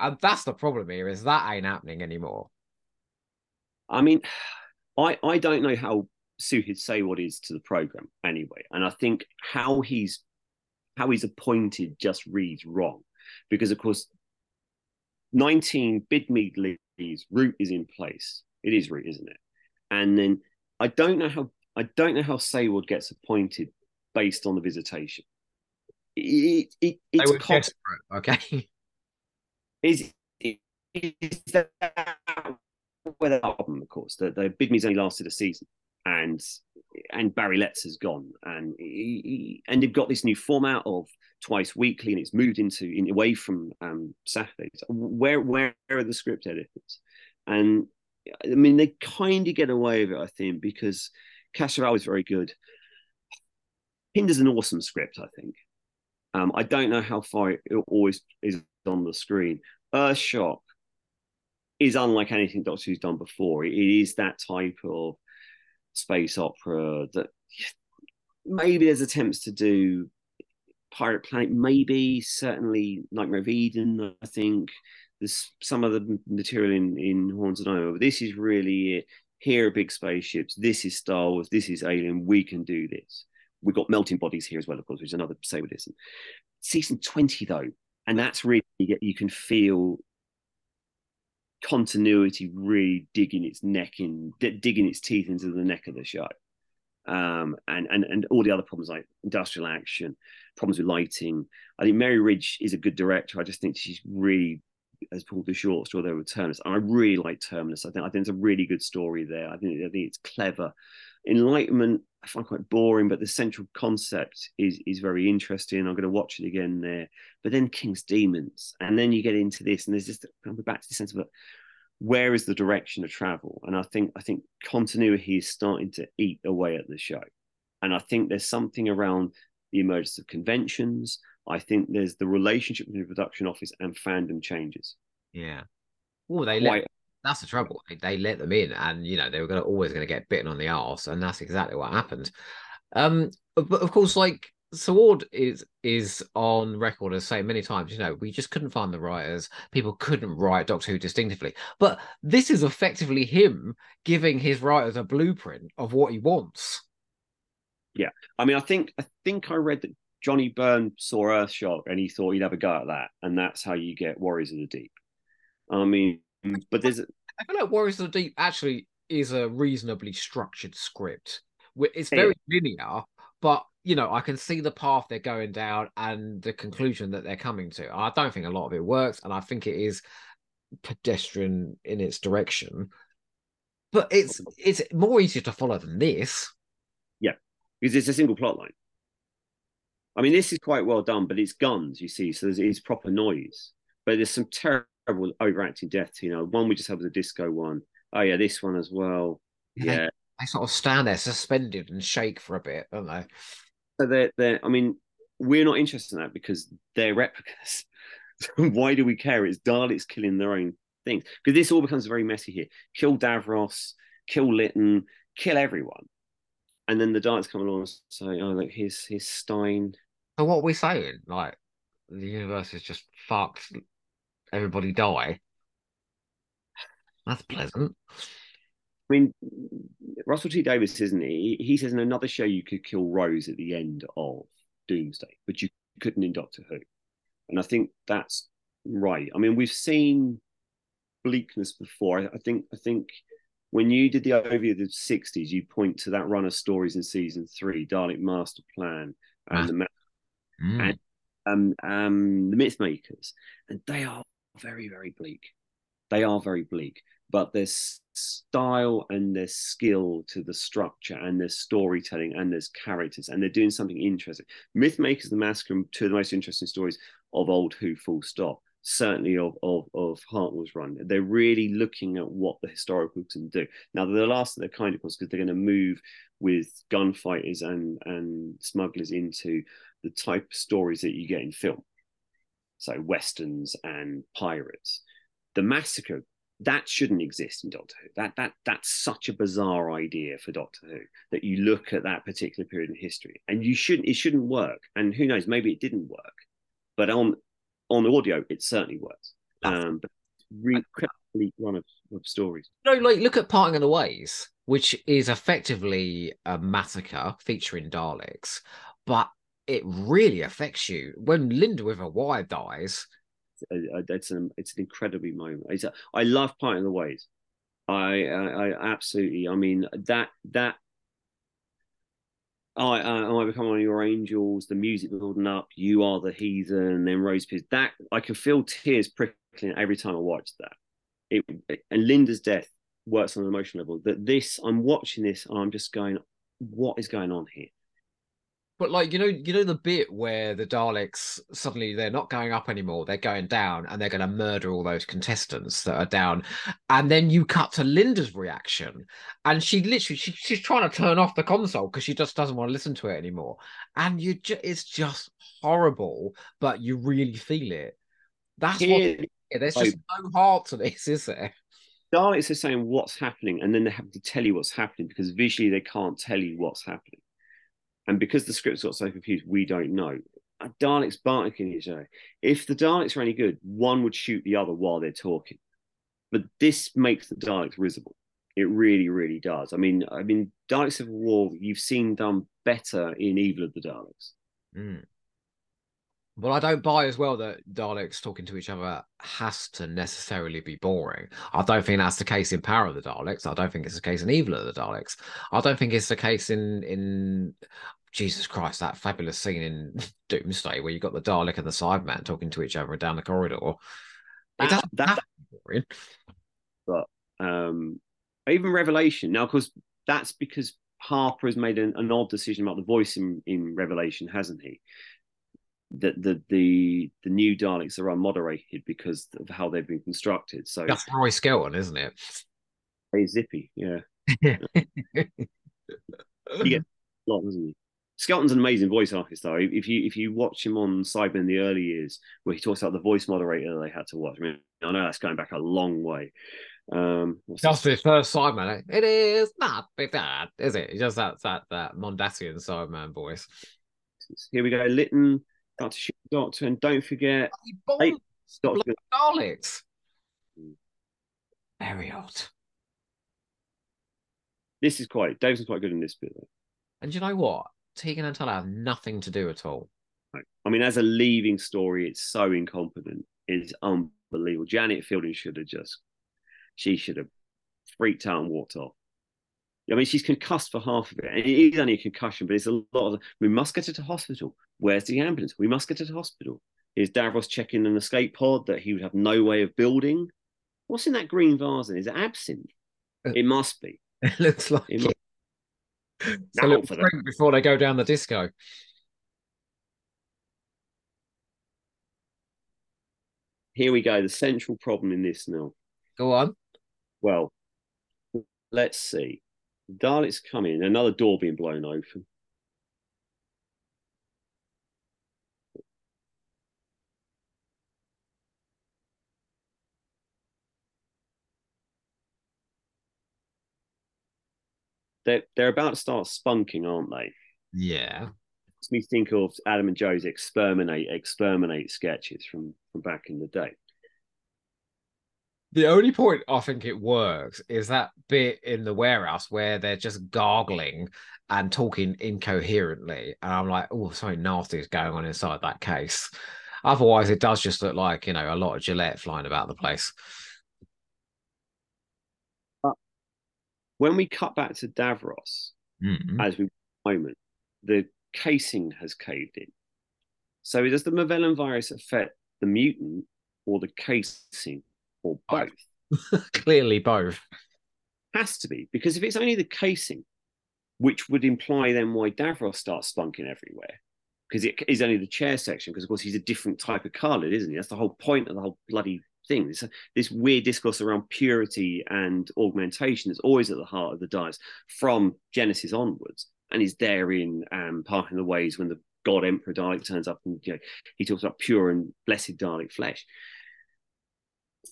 And that's the problem here, is that ain't happening anymore. I mean, I don't know how suited Saward is to the programme anyway. And I think how he's appointed just reads wrong. Because, of course, 19 Bidmead leaves. Root is in place. It is Root, isn't it? And then I don't know how Saward gets appointed based on the visitation. It's desperate. Okay. Is that where album, of course, the Bidmead's only lasted a season, and Barry Letts has gone, and he they've got this new format of twice weekly, and it's moved into away from Saturdays. Where are the script editors? And I mean, they kind of get away with it, I think, because Casserell is very good. Pinder's an awesome script, I think. I don't know how far it always is on the screen. Earthshock is unlike anything Doctor Who's done before. It is that type of space opera that maybe there's attempts to do. Pirate Planet, maybe, certainly Nightmare of Eden, I think. There's some of the material in Horns and Iron, but this is really it. Here are big spaceships. This is Star Wars. This is Alien. We can do this. We've got melting bodies here as well, of course, which is another Sawardism. Season 20, though, and that's really, you can feel continuity really digging its teeth into the neck of the show. And all the other problems, like industrial action, problems with lighting. I think Mary Ridge is a good director. I just think she's really has pulled the short straw there with Terminus, and I really like Terminus. I think it's a really good story there. I think it's clever. Enlightenment I find quite boring, but the central concept is very interesting. I'm going to watch it again there. But then King's Demons, and then you get into this, and there's just coming back to the sense of where is the direction of travel? And I think continuity is starting to eat away at the show. And I think there's something around the emergence of conventions. I think there's the relationship between the production office and fandom changes. Yeah. Well, that's the trouble. They let them in, and they were always going to get bitten on the arse, and that's exactly what happened. But of course, like, Saward is on record as saying many times, we just couldn't find the writers. People couldn't write Doctor Who distinctively. But this is effectively him giving his writers a blueprint of what he wants. Yeah. I mean, I think I read that Johnny Byrne saw Earthshock and he thought he'd have a go at that. And that's how you get Warriors of the Deep. I mean, but there's... I feel like Warriors of the Deep actually is a reasonably structured script. It's very linear, but... I can see the path they're going down and the conclusion that they're coming to. I don't think a lot of it works, and I think it is pedestrian in its direction. But it's more easier to follow than this. Yeah, because it's a single plot line. I mean, this is quite well done, but it's guns, you see, so it's proper noise. But there's some terrible overacting deaths. One we just had was a disco one. Oh, yeah, this one as well. Yeah. They sort of stand there suspended and shake for a bit, don't they? So we're not interested in that because they're replicas. So why do we care? It's Daleks killing their own things. Because this all becomes very messy here. Kill Davros, kill Lytton, kill everyone. And then the Daleks come along and say, oh, look, here's Stein. So what are we saying? Like, the universe is just fucked. Everybody die. That's pleasant. I mean, Russell T. Davies, isn't he? He says in another show you could kill Rose at the end of Doomsday, but you couldn't in Doctor Who. And I think that's right. I mean, we've seen bleakness before. I think when you did the overview of the 60s, you point to that run of stories in season 3, Dalek Master Plan and the Mythmakers. And they are very, very bleak. They are very bleak. But there's style and there's skill to the structure, and there's storytelling, and there's characters, and they're doing something interesting. Mythmakers, The Massacre, two of the most interesting stories of old Who, full stop, certainly of Hartnell's run. They're really looking at what the historical can do. Now, they're the last of their kind, of course, because they're going to move with gunfighters and smugglers into the type of stories that you get in film. So Westerns and pirates. The Massacre, that shouldn't exist in Doctor Who. That's such a bizarre idea for Doctor Who, that you look at that particular period in history, and it shouldn't work. And who knows, maybe it didn't work, but on audio it certainly works. But it's really one of stories. Look at Parting of the Ways, which is effectively a massacre featuring Daleks, but it really affects you when Linda with her wire dies. it's an incredibly moment. I love Parting of the Ways. I absolutely. I mean that. I become one of your angels. The music building up. You are the heathen. And then Rose Pierce. That I can feel tears prickling every time I watch that. And Linda's death works on an emotional level. That this, I'm watching this, and I'm just going, what is going on here? But like, you know the bit where the Daleks suddenly they're not going up anymore, they're going down, and they're going to murder all those contestants that are down. And then you cut to Linda's reaction, and she literally she's trying to turn off the console because she just doesn't want to listen to it anymore. And it's just horrible, but you really feel it. That's what. Yeah, there's just no heart to this, is there? Daleks are saying what's happening, and then they have to tell you what's happening because visually they can't tell you what's happening. And because the scripts got so confused, we don't know. Daleks barking each other. If the Daleks are any good, one would shoot the other while they're talking. But this makes the Daleks risible. It really, really does. I mean, Dalek Civil War, you've seen done better in Evil of the Daleks. Mm. Well, I don't buy as well that Daleks talking to each other has to necessarily be boring. I don't think that's the case in Power of the Daleks. I don't think it's the case in Evil of the Daleks. I don't think it's the case in Jesus Christ, that fabulous scene in Doomsday where you've got the Dalek and the Cyberman talking to each other down the corridor. It doesn't have to be boring. But even Revelation. Now, of course, that's because Harper has made an odd decision about the voice in Revelation, hasn't he? That the new Daleks are unmoderated because of how they've been constructed. So that's Roy Skelton, isn't it? Hey, Zippy, yeah. He gets a lot, doesn't he? Skelton's an amazing voice artist, though. If you watch him on Cyber in the early years, where he talks about the voice moderator they had to watch. I mean, I know that's going back a long way. Just his first Cyberman. It is not that, is it? He does that Mondasian Cyberman voice. Here we go, Lytton. Got to shoot the Doctor, and don't forget Daleks. Very odd. This is Davison's quite good in this bit, though. And you know what? Tegan and Tull have nothing to do at all. I mean, as a leaving story, it's so incompetent. It's unbelievable. Janet Fielding should have freaked out and walked off. I mean, she's concussed for half of it. And it is only a concussion, but it's a lot of, we must get her to hospital. Where's the ambulance? We must get her to hospital. Is Davros checking an escape pod that he would have no way of building? What's in that green vase? Is it absinthe? It must be. It looks like it. It's a little drink before they go down the disco. Here we go. The central problem in this now. Go on. Well, let's see. Daleks come in, another door being blown open. They're about to start spunking, aren't they? Yeah. Makes me think of Adam and Joe's exterminate sketches from back in the day. The only point I think it works is that bit in the warehouse where they're just gargling and talking incoherently. And I'm like, oh, something nasty is going on inside that case. Otherwise, it does just look like, a lot of Gillette flying about the place. When we cut back to Davros, as we moment, the casing has caved in. So does the Movellan virus affect the mutant or the casing? Or both. Clearly both. Has to be, because if it's only the casing, which would imply then why Davros starts spunking everywhere, because it is only the chair section, because of course he's a different type of colour, isn't he? That's the whole point of the whole bloody thing. It's this weird discourse around purity and augmentation is always at the heart of the dice from Genesis onwards, and is there in Parting the Ways when the God Emperor Dalek turns up and he talks about pure and blessed Dalek flesh.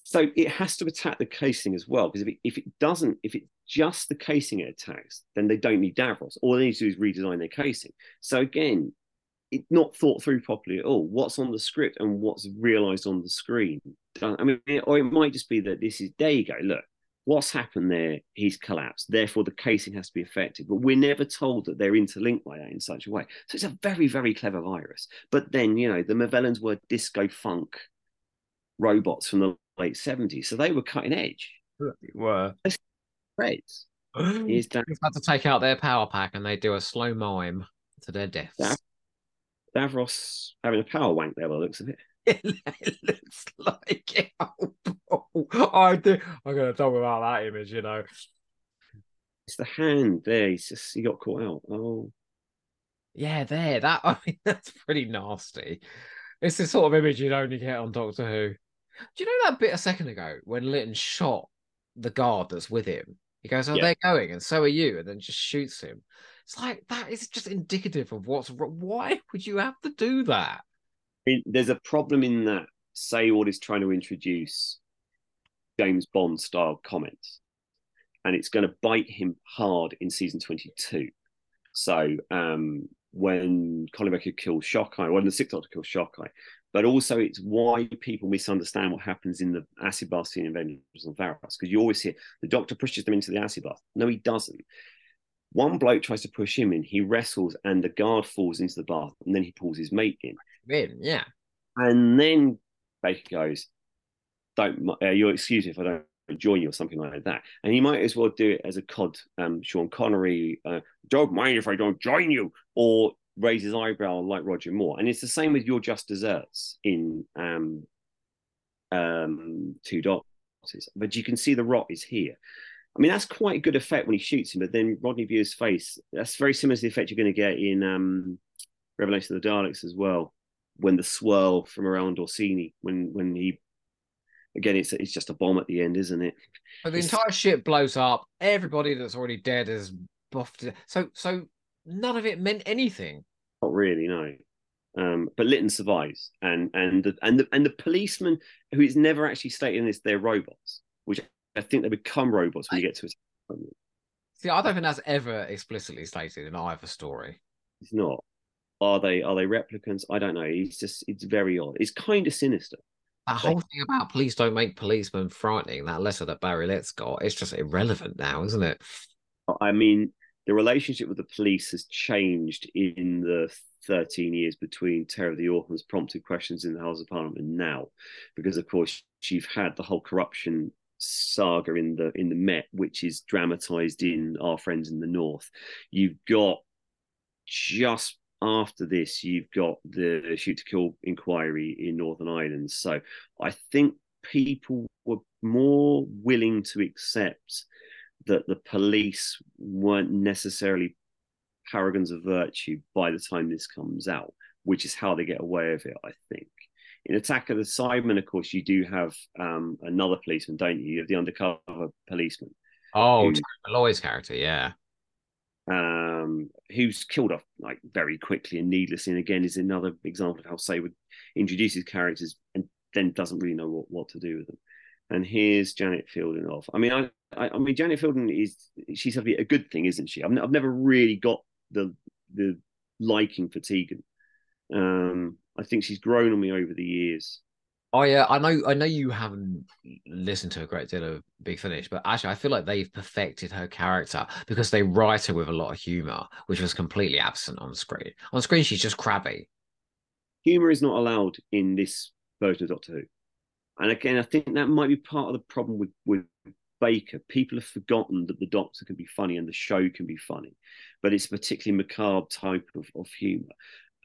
So it has to attack the casing as well, because if it's just the casing it attacks, then they don't need Davros. All they need to do is redesign their casing. So again, it's not thought through properly at all. What's on the script and what's realised on the screen? I mean, or it might just be that this is, there you go, look, what's happened there, he's collapsed. Therefore, the casing has to be affected. But we're never told that they're interlinked like that in such a way. So it's a very, very clever virus. But then, the Movellans were disco funk robots from the late 70s. So they were cutting edge. They were. Great. He's done. Had to take out their power pack and they do a slow mime to their deaths. Davros having a power wank there by the looks of it. It looks like it. Oh, I'm going to talk about that image, you know. It's the hand there. He's just, he got caught out. Oh. Yeah, there. That, I mean, that's pretty nasty. It's the sort of image you'd only get on Doctor Who. Do you know that bit a second ago when Lytton shot the guard that's with him? He goes, oh, yeah, they're going, and so are you, and then just shoots him. It's like, that is just indicative of what's wrong. Why would you have to do that? There's a problem in that Saward is trying to introduce James Bond-style comments, and it's going to bite him hard in season 22. So when Colin Baker kills Shockeye, when the Sixth Doctor kills Shockeye, but also it's why people misunderstand what happens in the acid bath scene in Vengeance on Davros, because you always hear the Doctor pushes them into the acid bath. No, he doesn't. One bloke tries to push him in, he wrestles, and the guard falls into the bath, and then he pulls his mate in. Yeah. And then Baker goes, "Don't, you'll excuse me if I don't join you," or something like that. And he might as well do it as a cod, Sean Connery, "Don't mind if I don't join you," or raise his eyebrow like Roger Moore. And it's the same with Your Just Desserts in Two Doctors. But you can see the rot is here. I mean, that's quite a good effect when he shoots him, but then Rodney Bewes' face, that's very similar to the effect you're going to get in Revelation of the Daleks as well, when the swirl from around Orcini, when he, again, it's just a bomb at the end, isn't it? But the entire ship blows up. Everybody that's already dead is buffed. So none of it meant anything. Not really, no. But Lytton survives, and the policeman, who is never actually stating this, they're robots, which I think they become robots when you get to it. See, I don't think that's ever explicitly stated in either story. It's not. Are they replicants? I don't know. It's just, it's very odd. It's kind of sinister. That whole thing about police don't make policemen frightening, that letter that Barry Letts got, it's just irrelevant now, isn't it? I mean, the relationship with the police has changed in the 13 years between Terror of the Orphans, prompted questions in the House of Parliament now, because, of course, you've had the whole corruption saga in the Met, which is dramatized in Our Friends in the North. You've got, just after this, you've got the Shoot to Kill inquiry in Northern Ireland. So I think people were more willing to accept that the police weren't necessarily paragons of virtue by the time this comes out, which is how they get away with it, I think. In Attack of the Cybermen, of course, you do have another policeman, don't you? You have the undercover policeman. Oh, Tony Malloy's character, yeah. Who's killed off like very quickly and needlessly, and again is another example of how Saward introduces characters and then doesn't really know what to do with them. And here's Janet Fielding off. I mean, I mean, Janet Fielding she's a good thing, isn't she? I've never really got the liking for Tegan. I think she's grown on me over the years. I know you haven't listened to a great deal of Big Finish, but actually I feel like they've perfected her character because they write her with a lot of humour, which was completely absent on screen. On screen, she's just crabby. Humour is not allowed in this version of Doctor Who. And again, I think that might be part of the problem with Baker. People have forgotten that the Doctor can be funny and the show can be funny, but it's a particularly macabre type of humour.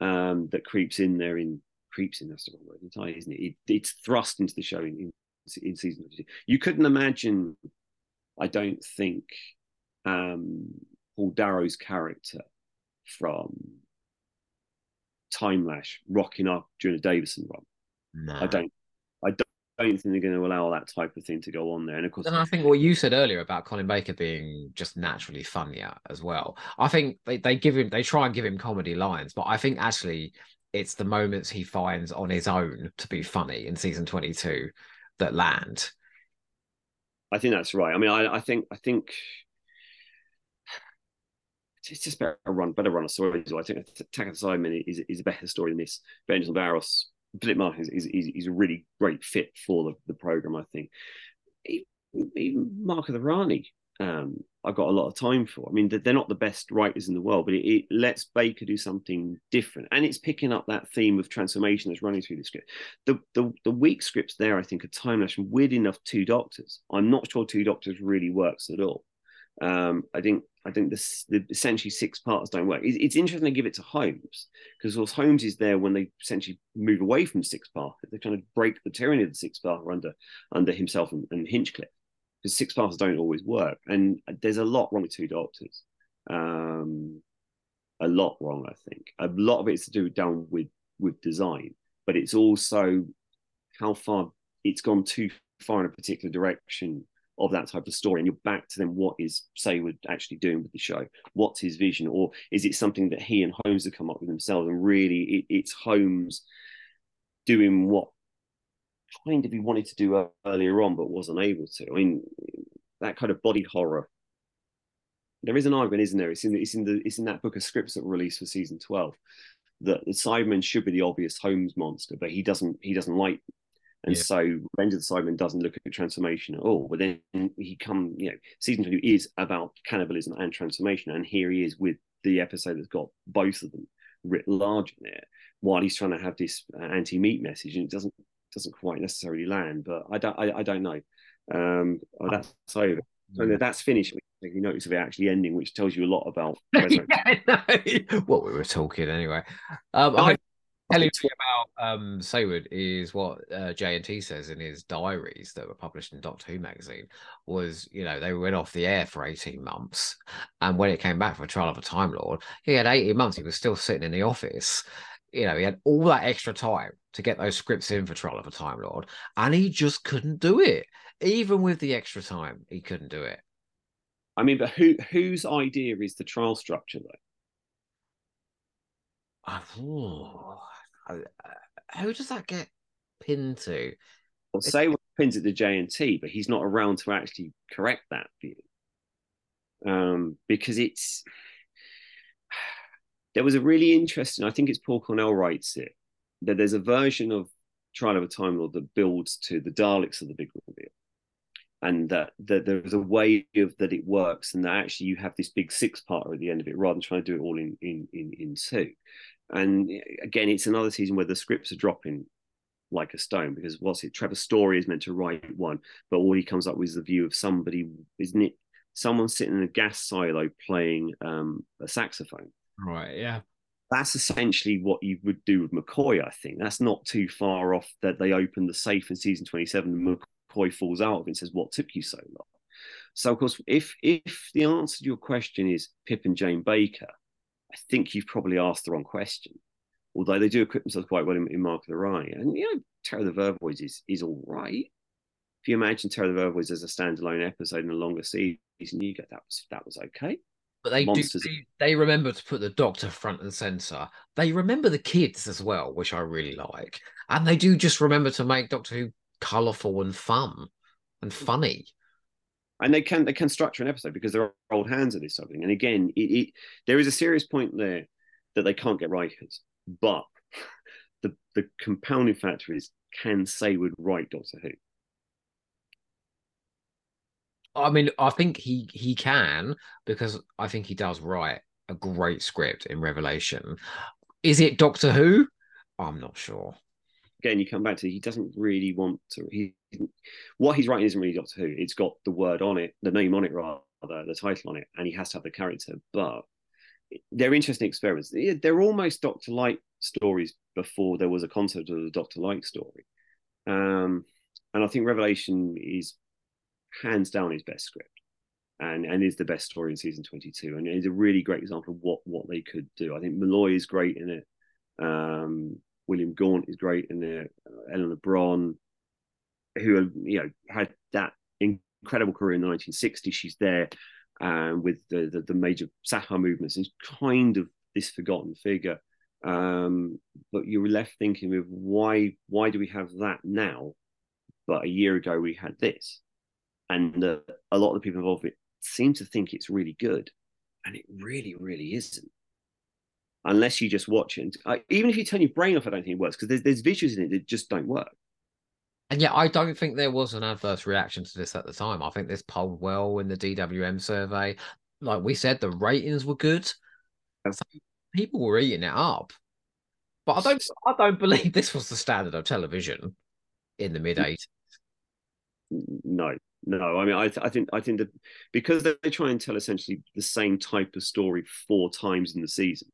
That creeps in there, that's the wrong word entirely, isn't it? It's thrust into the show in season 22. You couldn't imagine, I don't think, Paul Darrow's character from Time Lash rocking up during a Davison run. No. I don't think they're going to allow that type of thing to go on there. And of course, and I think what you said earlier about Colin Baker being just naturally funnier as well. I think they try and give him comedy lines, but I think actually it's the moments he finds on his own to be funny in season 22 that land. I think that's right. I mean, I think it's just better run of stories. I think Attack of the Cybermen is a better story than this. Vengeance on Davros. Philip Martin is a really great fit for the program, I think. Even Mark of the Rani I've got a lot of time for. I mean, they're not the best writers in the world, but it lets Baker do something different. And it's picking up that theme of transformation that's running through the script. The weak scripts there, I think, are time-lapse. Weird enough, Two Doctors. I'm not sure Two Doctors really works at all. I think the essentially six parts don't work. It's interesting they give it to Holmes, because of course Holmes is there when they essentially move away from six part. They kind of break the tyranny of the six part under himself and Hinchcliffe, because six parts don't always work. And there's a lot wrong with Two Doctors, a lot wrong. I think a lot of it's to do with design, but it's also how far it's gone too far in a particular direction of that type of story, and you're back to then what is Saward actually doing with the show. What's his vision, or is it something that he and Holmes have come up with themselves? And really, it's Holmes doing what kind of he wanted to do earlier on, but wasn't able to. I mean, that kind of body horror. There is an argument, isn't there? It's in that book of scripts that were released for season 12 that the Cybermen should be the obvious Holmes monster, but he doesn't like. And yeah. So Revenge of the Cybermen doesn't look at transformation at all. But then season 2 is about cannibalism and transformation. And here he is with the episode that's got both of them writ large in it, while he's trying to have this anti-meat message, and it doesn't quite necessarily land. But I don't know. That's over. So that's finished. We take notice of it actually ending, which tells you a lot about what we were talking anyway. Telling me about Saward is what J&T says in his diaries that were published in Doctor Who magazine was, they went off the air for 18 months. And when it came back for a Trial of a Time Lord, he had 18 months. He was still sitting in the office. He had all that extra time to get those scripts in for Trial of a Time Lord. And he just couldn't do it. Even with the extra time, he couldn't do it. I mean, but whose idea is the trial structure, though? Who does that get pinned to? Well, Saward pins it to J&T, but he's not around to actually correct that view. Because it's... There was a really interesting... I think it's Paul Cornell writes it, that there's a version of Trial of a Time Lord that builds to the Daleks of the Big Reveal. And that there's a way of that it works, and that actually you have this big six-parter at the end of it, rather than trying to do it all in two. And again, it's another season where the scripts are dropping like a stone, because Trevor Story is meant to write one, but all he comes up with is the view of somebody, isn't it? Someone sitting in a gas silo playing a saxophone. Right, yeah. That's essentially what you would do with McCoy, I think. That's not too far off that they open the safe in season 27 and McCoy falls out of it and says, what took you so long? So, of course, if the answer to your question is Pip and Jane Baker, I think you've probably asked the wrong question, although they do equip themselves quite well in Mark of the Rye. And, Terror of the Vervoids is all right. If you imagine Terror of the Vervoids as a standalone episode in a longer season, you go, that was okay. But they remember to put the Doctor front and centre. They remember the kids as well, which I really like. And they do just remember to make Doctor Who colourful and fun and funny. And they can structure an episode because they're old hands at this sort of thing. And again, there is a serious point there that they can't get writers. But the compounding factor is, can Saward write Doctor Who? I mean, I think he can, because I think he does write a great script in Revelation. Is it Doctor Who? I'm not sure. Again, you come back to, he doesn't really want to. What he's writing isn't really Doctor Who. It's got the word on it, the name on it, rather, the title on it, and he has to have the character. But they're interesting experiments. They're almost Doctor Light stories before there was a concept of the Doctor Light story. And I think Revelation is hands down his best script, and is the best story in season 22. And it's a really great example of what they could do. I think Malloy is great in it. William Gaunt is great in it. Eleanor Bron, who had that incredible career in the 1960s. She's there with the major Saha movements. It's kind of this forgotten figure, but you were left thinking of why do we have that now? But a year ago we had this, and a lot of the people involved with it seem to think it's really good, and it really, really isn't. Unless you just watch it, even if you turn your brain off, I don't think it works, because there's visuals in it that just don't work. And yeah, I don't think there was an adverse reaction to this at the time. I think this polled well in the DWM survey. Like we said, the ratings were good. So people were eating it up. But I don't believe this was the standard of television in the mid-80s. No, no. I mean, I think that because they try and tell essentially the same type of story 4 times in the season,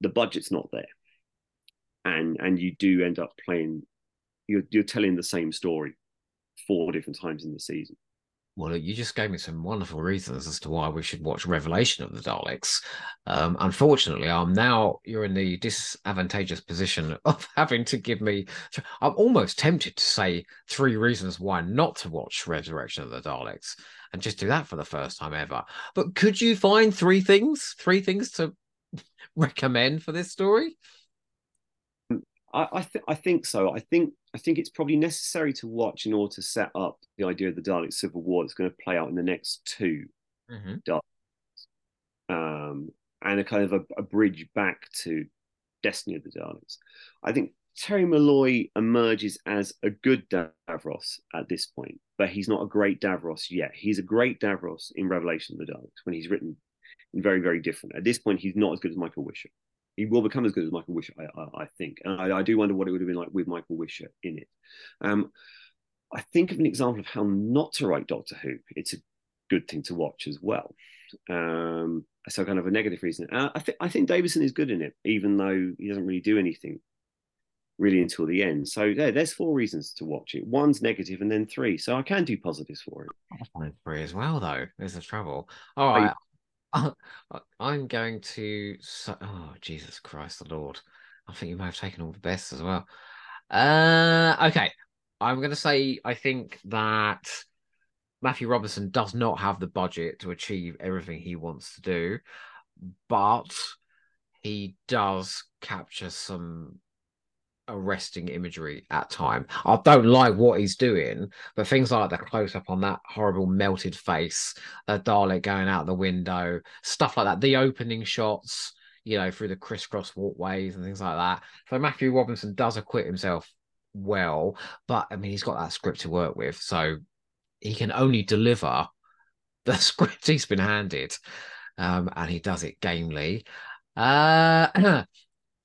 the budget's not there, and you do end up playing. You're telling the same story 4 different times in the season. Well, you just gave me some wonderful reasons as to why we should watch Revelation of the Daleks. Unfortunately, you're in the disadvantageous position of having to give me... I'm almost tempted to say 3 reasons why not to watch Resurrection of the Daleks and just do that for the first time ever. But could you find 3 things to recommend for this story? I think so. I think it's probably necessary to watch in order to set up the idea of the Dalek Civil War that's going to play out in the next 2 Daleks. And a kind of a bridge back to Destiny of the Daleks. I think Terry Malloy emerges as a good Davros at this point, but he's not a great Davros yet. He's a great Davros in Revelation of the Daleks when he's written very, very different. At this point, he's not as good as Michael Wisher. He will become as good as Michael Wisher, I think. And I do wonder what it would have been like with Michael Wisher in it. I think of an example of how not to write Doctor Who. It's a good thing to watch as well. So kind of a negative reason. I think Davison is good in it, even though he doesn't really do anything really until the end. So yeah, there's 4 reasons to watch it. 1's negative and then 3. So I can do positives for it. I find 3 as well, though. There's the trouble. All right. I'm going to... Oh, Jesus Christ, the Lord. I think you may have taken all the best as well. Okay. I'm going to say I think that Matthew Robinson does not have the budget to achieve everything he wants to do, but he does capture some arresting imagery at time. I don't like what he's doing, but things like the close-up on that horrible melted face, a Dalek going out the window, stuff like that, the opening shots, you know, through the crisscross walkways and things like that. So Matthew Robinson does acquit himself well, but I mean, he's got that script to work with, so he can only deliver the script he's been handed, and he does it gamely.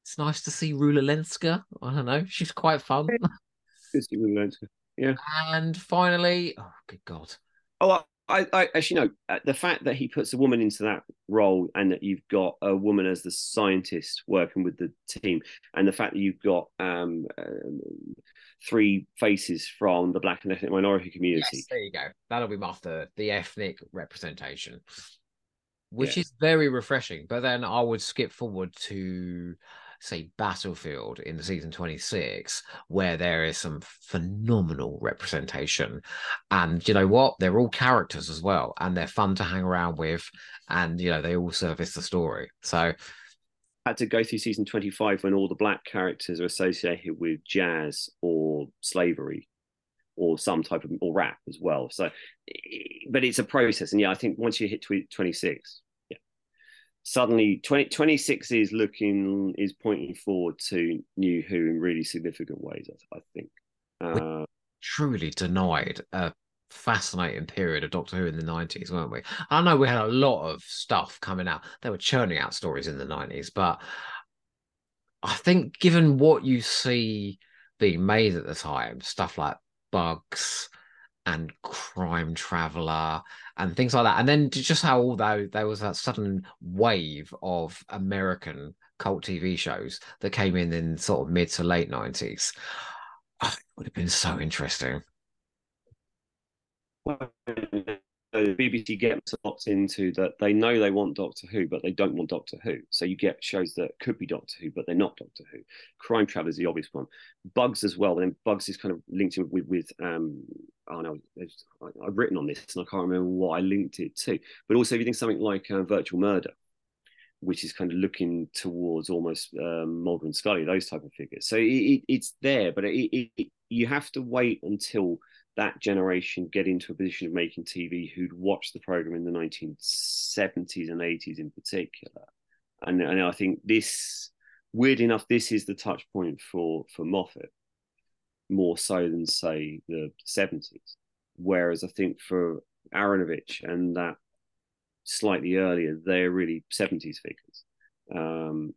It's nice to see Rula Lenska. I don't know. She's quite fun. Yeah. And finally, oh, good God. Oh, I actually know. The fact that he puts a woman into that role and that you've got a woman as the scientist working with the team, and the fact that you've got 3 faces from the black and ethnic minority community. Yes, there you go. That'll be my third, the ethnic representation, which is very refreshing. But then I would skip forward to... say Battlefield in season 26, where there is some phenomenal representation, and you know what, they're all characters as well, and they're fun to hang around with, and you know, they all service the story. So I had to go through season 25 when all the black characters are associated with jazz or slavery or some type of or rap as well. So but it's a process, and yeah, I think once you hit 26, suddenly 26 is pointing forward to New Who in really significant ways, I think. We truly denied a fascinating period of Doctor Who in the 90s, weren't we? I know we had a lot of stuff coming out. They were churning out stories in the 90s, but I think given what you see being made at the time, stuff like Bugs and Crime Traveller and things like that. And then just how, although there was that sudden wave of American cult TV shows that came in sort of mid to late 90s. Oh, it would have been so interesting. Well, the BBC gets locked into that they know they want Doctor Who, but they don't want Doctor Who. So you get shows that could be Doctor Who, but they're not Doctor Who. Crime Traveller is the obvious one. Bugs as well. And Bugs is kind of linked in with oh no, I've written on this and I can't remember what I linked it to. But also if you think something like Virtual Murder, which is kind of looking towards almost Mulder and Scully, those type of figures. So it's there, but you have to wait until that generation get into a position of making TV who'd watched the programme in the 1970s and 80s in particular. And I think this, weird enough, this is the touch point for Moffat. more so than, say, the 70s. Whereas I think for Aronovich and that slightly earlier, they're really 70s figures. And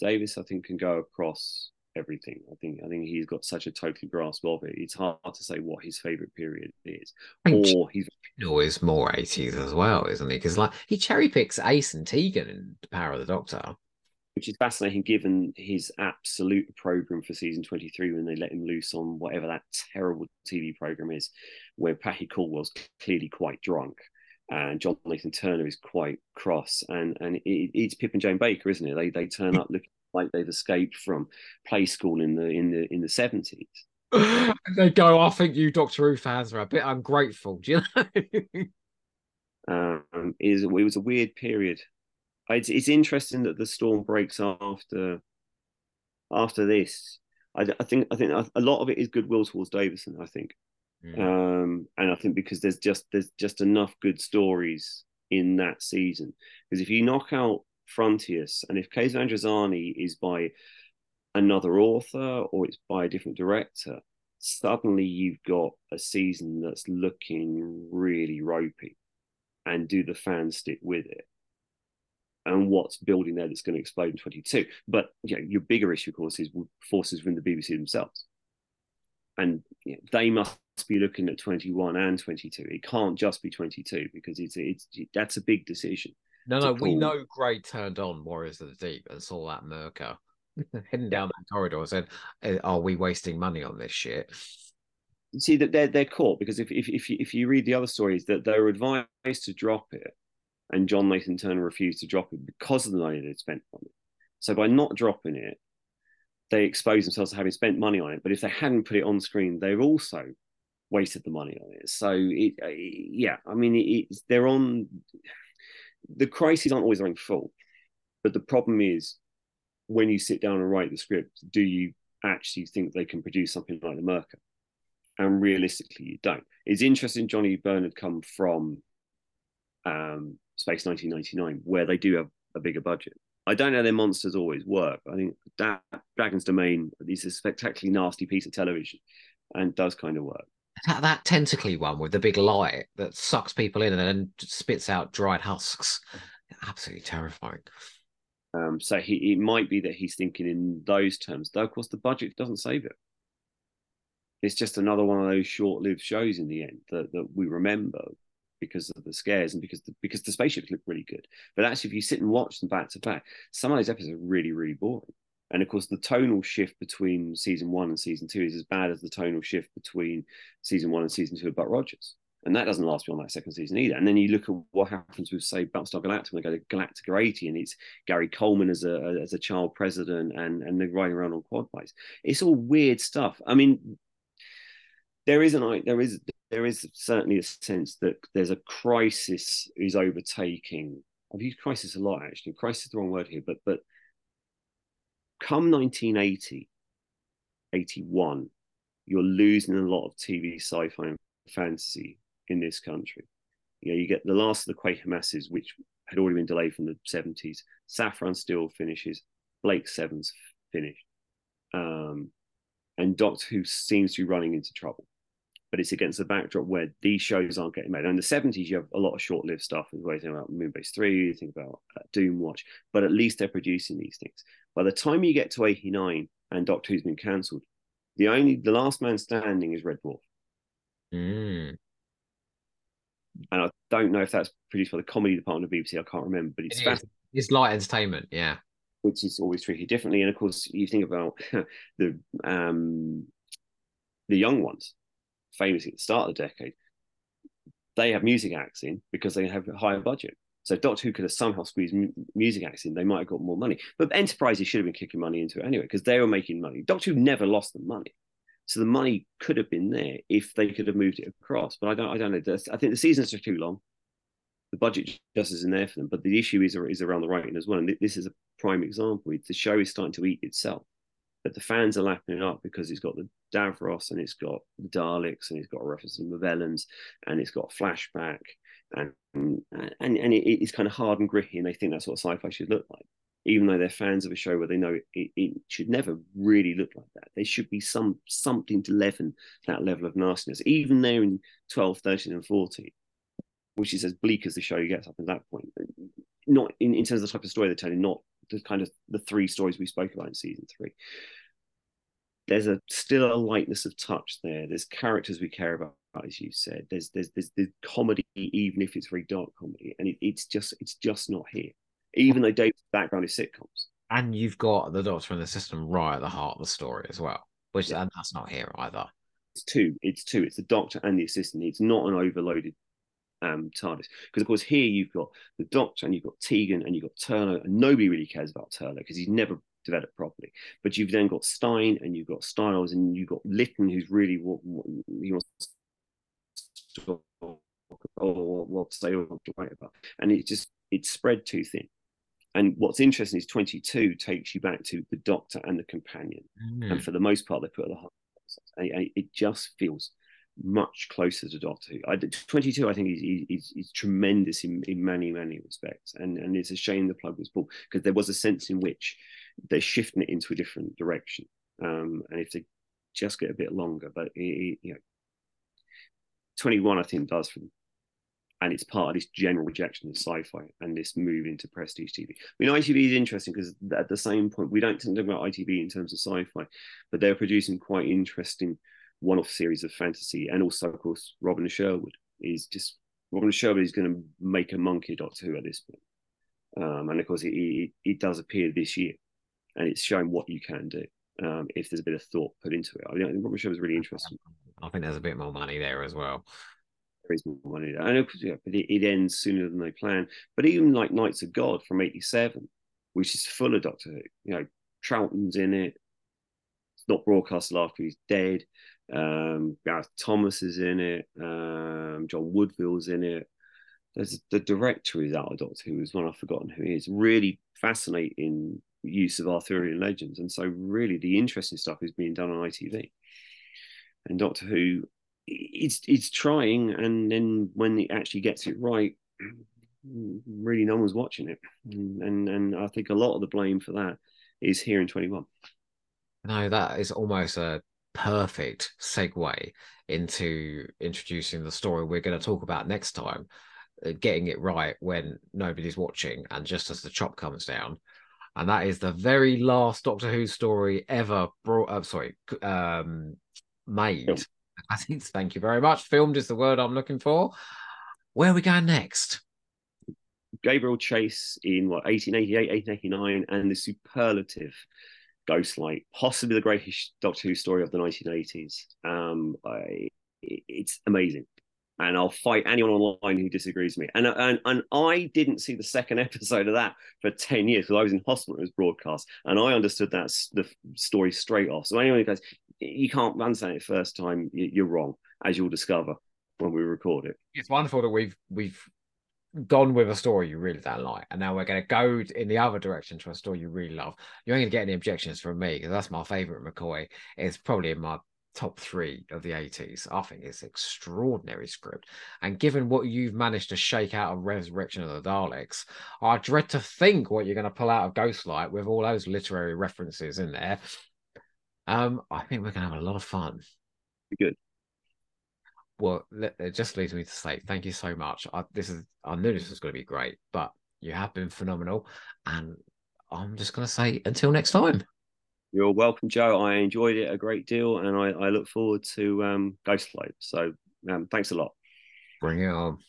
Davis, I think, can go across everything. I think he's got such a total grasp of it. It's hard to say what his favorite period is. Or he's always more 80s as well, isn't he? Because like he cherry picks Ace and Tegan in The Power of the Doctor, which is fascinating given his absolute program for season 23 when they let him loose on whatever that terrible TV program is, where Patty Caldwell's clearly quite drunk and John Nathan Turner is quite cross, and it's Pip and Joan Baker, isn't it? They turn up looking like they've escaped from play school in the 70s. They go, I think you Doctor Who fans are a bit ungrateful, do you know? It was a weird period. It's interesting that the storm breaks after this. I think a lot of it is goodwill towards Davison, I think. Mm. And I think because there's just enough good stories in that season. Because if you knock out Frontiers, and if Keizo Androzani is by another author or it's by a different director, suddenly you've got a season that's looking really ropey. And do the fans stick with it? And what's building there that's going to explode in 22? But you know, your bigger issue, of course, is forces from the BBC themselves. And you know, they must be looking at 21 and 22. It can't just be 22 because that's a big decision. No, we know Gray turned on Warriors of the Deep and saw that murker heading down that corridor and said, "Are we wasting money on this shit?" See that they're caught because if you read the other stories that they were advised to drop it. And John Nathan Turner refused to drop it because of the money they'd spent on it. So by not dropping it, they exposed themselves to having spent money on it. But if they hadn't put it on screen, they've also wasted the money on it. So, they're on... The crises aren't always their own fault. But the problem is, when you sit down and write the script, do you actually think they can produce something like The Merker? And realistically, you don't. It's interesting Johnny Byrne had come from... Space 1999, where they do have a bigger budget. I don't know their monsters always work. I think that Dragon's Domain is a spectacularly nasty piece of television and does kind of work. That tentacly one with the big light that sucks people in and then spits out dried husks. Absolutely terrifying. So it might be that he's thinking in those terms, though, of course, the budget doesn't save it. It's just another one of those short-lived shows in the end that we remember, because of the scares and because the spaceships look really good. But actually, if you sit and watch them back to back, some of those episodes are really, really boring. And of course, the tonal shift between season 1 and season 2 is as bad as the tonal shift between season 1 and season 2 of Buck Rogers. And that doesn't last beyond that second season either. And then you look at what happens with, say, Battlestar Galactica when they go to Galactica 80, and it's Gary Coleman as a child president, and they're riding around on quad bikes. It's all weird stuff. I mean, there is certainly a sense that there's a crisis is overtaking. I've used crisis a lot, actually. Crisis is the wrong word here, but come 1980, 81, you're losing a lot of TV, sci-fi, and fantasy in this country. You know, you get the last of the Quaker Masses, which had already been delayed from the 70s. Saffron Steele finishes. Blake Seven's finished. And Doctor Who seems to be running into trouble. But it's against the backdrop where these shows aren't getting made. And in the 70s, you have a lot of short-lived stuff as well. You think about Moonbase 3, you think about Doomwatch, but at least they're producing these things. By the time you get to 89 and Doctor Who's been cancelled, the last man standing is Red Dwarf. Mm. And I don't know if that's produced by the comedy department of BBC, I can't remember, but it's light entertainment, yeah. Which is always treated differently. And of course, you think about the young ones. Famously at the start of the decade, they have music acts in because they have a higher budget. So Doctor Who could have somehow squeezed music acts in. They might have got more money. But Enterprises should have been kicking money into it anyway because they were making money. Doctor Who never lost the money. So the money could have been there if they could have moved it across. But I don't know. I think the seasons are too long. The budget just isn't there for them. But the issue is around the writing as well. And this is a prime example. The show is starting to eat itself. But the fans are lapping it up because it's got the Davros and it's got the Daleks and it's got a reference to the Movellans and it's got a flashback and it's kind of hard and gritty and they think that's what sci-fi should look like. even though they're fans of a show where they know it should never really look like that. There should be something to leaven that level of nastiness, even there in 12, 13 and 14, which is as bleak as the show gets up at that point. Not in terms of the type of story they're telling, not the kind of the three stories we spoke about in season 3. There's still a lightness of touch there. There's characters we care about, as you said. There's comedy, even if it's very dark comedy, and it's just not here. Even though Dave's background is sitcoms, and you've got the Doctor and the System right at the heart of the story as well, which and that's not here either. It's two. It's the Doctor and the Assistant. It's not an overloaded TARDIS, because of course here you've got the Doctor and you've got Tegan and you've got Turner, and nobody really cares about Turner because he's never developed properly. But you've then got Stein and you've got Stiles and you've got Lytton, who's really what he wants to say or write about, and it's spread too thin. And what's interesting is 22 takes you back to the Doctor and the Companion, and for the most part they put the heart. It just feels much closer to Doctor Who. 22, I think, is tremendous in many respects, and it's a shame the plug was pulled, because there was a sense in which they're shifting it into a different direction, and if they just get a bit longer, but 21 I think does for them, and it's part of this general rejection of sci-fi and this move into prestige TV. I mean, ITV is interesting because at the same point we don't talk about ITV in terms of sci-fi, but they're producing quite interesting one-off series of fantasy, and also, of course, Robin Sherwood is going to make a monkey Doctor Who at this point, and of course it does appear this year, and it's showing what you can do if there's a bit of thought put into it. I mean, I think Robin Sherwood is really interesting. I think there's a bit more money there as well. There is more money there, and of course, but it ends sooner than they plan. But even like Knights of God from '87, which is full of Doctor Who, Troughton's in it. It's not broadcast after he's dead. Gareth Thomas is in it. John Woodville's in it. There's the director is out of Doctor Who, is one I've forgotten who he is. Really fascinating use of Arthurian legends, and so really the interesting stuff is being done on ITV. And Doctor Who, it's trying, and then when it actually gets it right, really no one's watching it, and I think a lot of the blame for that is here in 21. No, that is almost a perfect segue into introducing the story we're going to talk about next time, getting it right when nobody's watching and just as the chop comes down. And that is the very last Doctor Who story ever made. I think, thank you very much. Filmed is the word I'm looking for. Where are we going next? Gabriel Chase in 1888, 1889, and the superlative Ghostlight, possibly the greatest Doctor Who story of the 1980s. It's amazing, and I'll fight anyone online who disagrees with me. And I didn't see the second episode of that for 10 years because I was in hospital. It was broadcast, and I understood that the story straight off. So anyone who goes, you can't understand it first time, you're wrong, as you'll discover when we record it. It's wonderful that we've gone with a story you really don't like, and now we're going to go in the other direction to a story you really love. You ain't going to get any objections from me, because that's my favourite McCoy. It's probably in my top 3 of the 80s. I think it's an extraordinary script, and given what you've managed to shake out of Resurrection of the Daleks, I dread to think what you're going to pull out of Ghostlight with all those literary references in there. I think we're going to have a lot of fun. Good. Well, it just leaves me to say thank you so much. I knew this was going to be great, but you have been phenomenal. And I'm just going to say until next time. You're welcome, Joe. I enjoyed it a great deal, and I look forward to Ghostlight. So thanks a lot. Bring it on.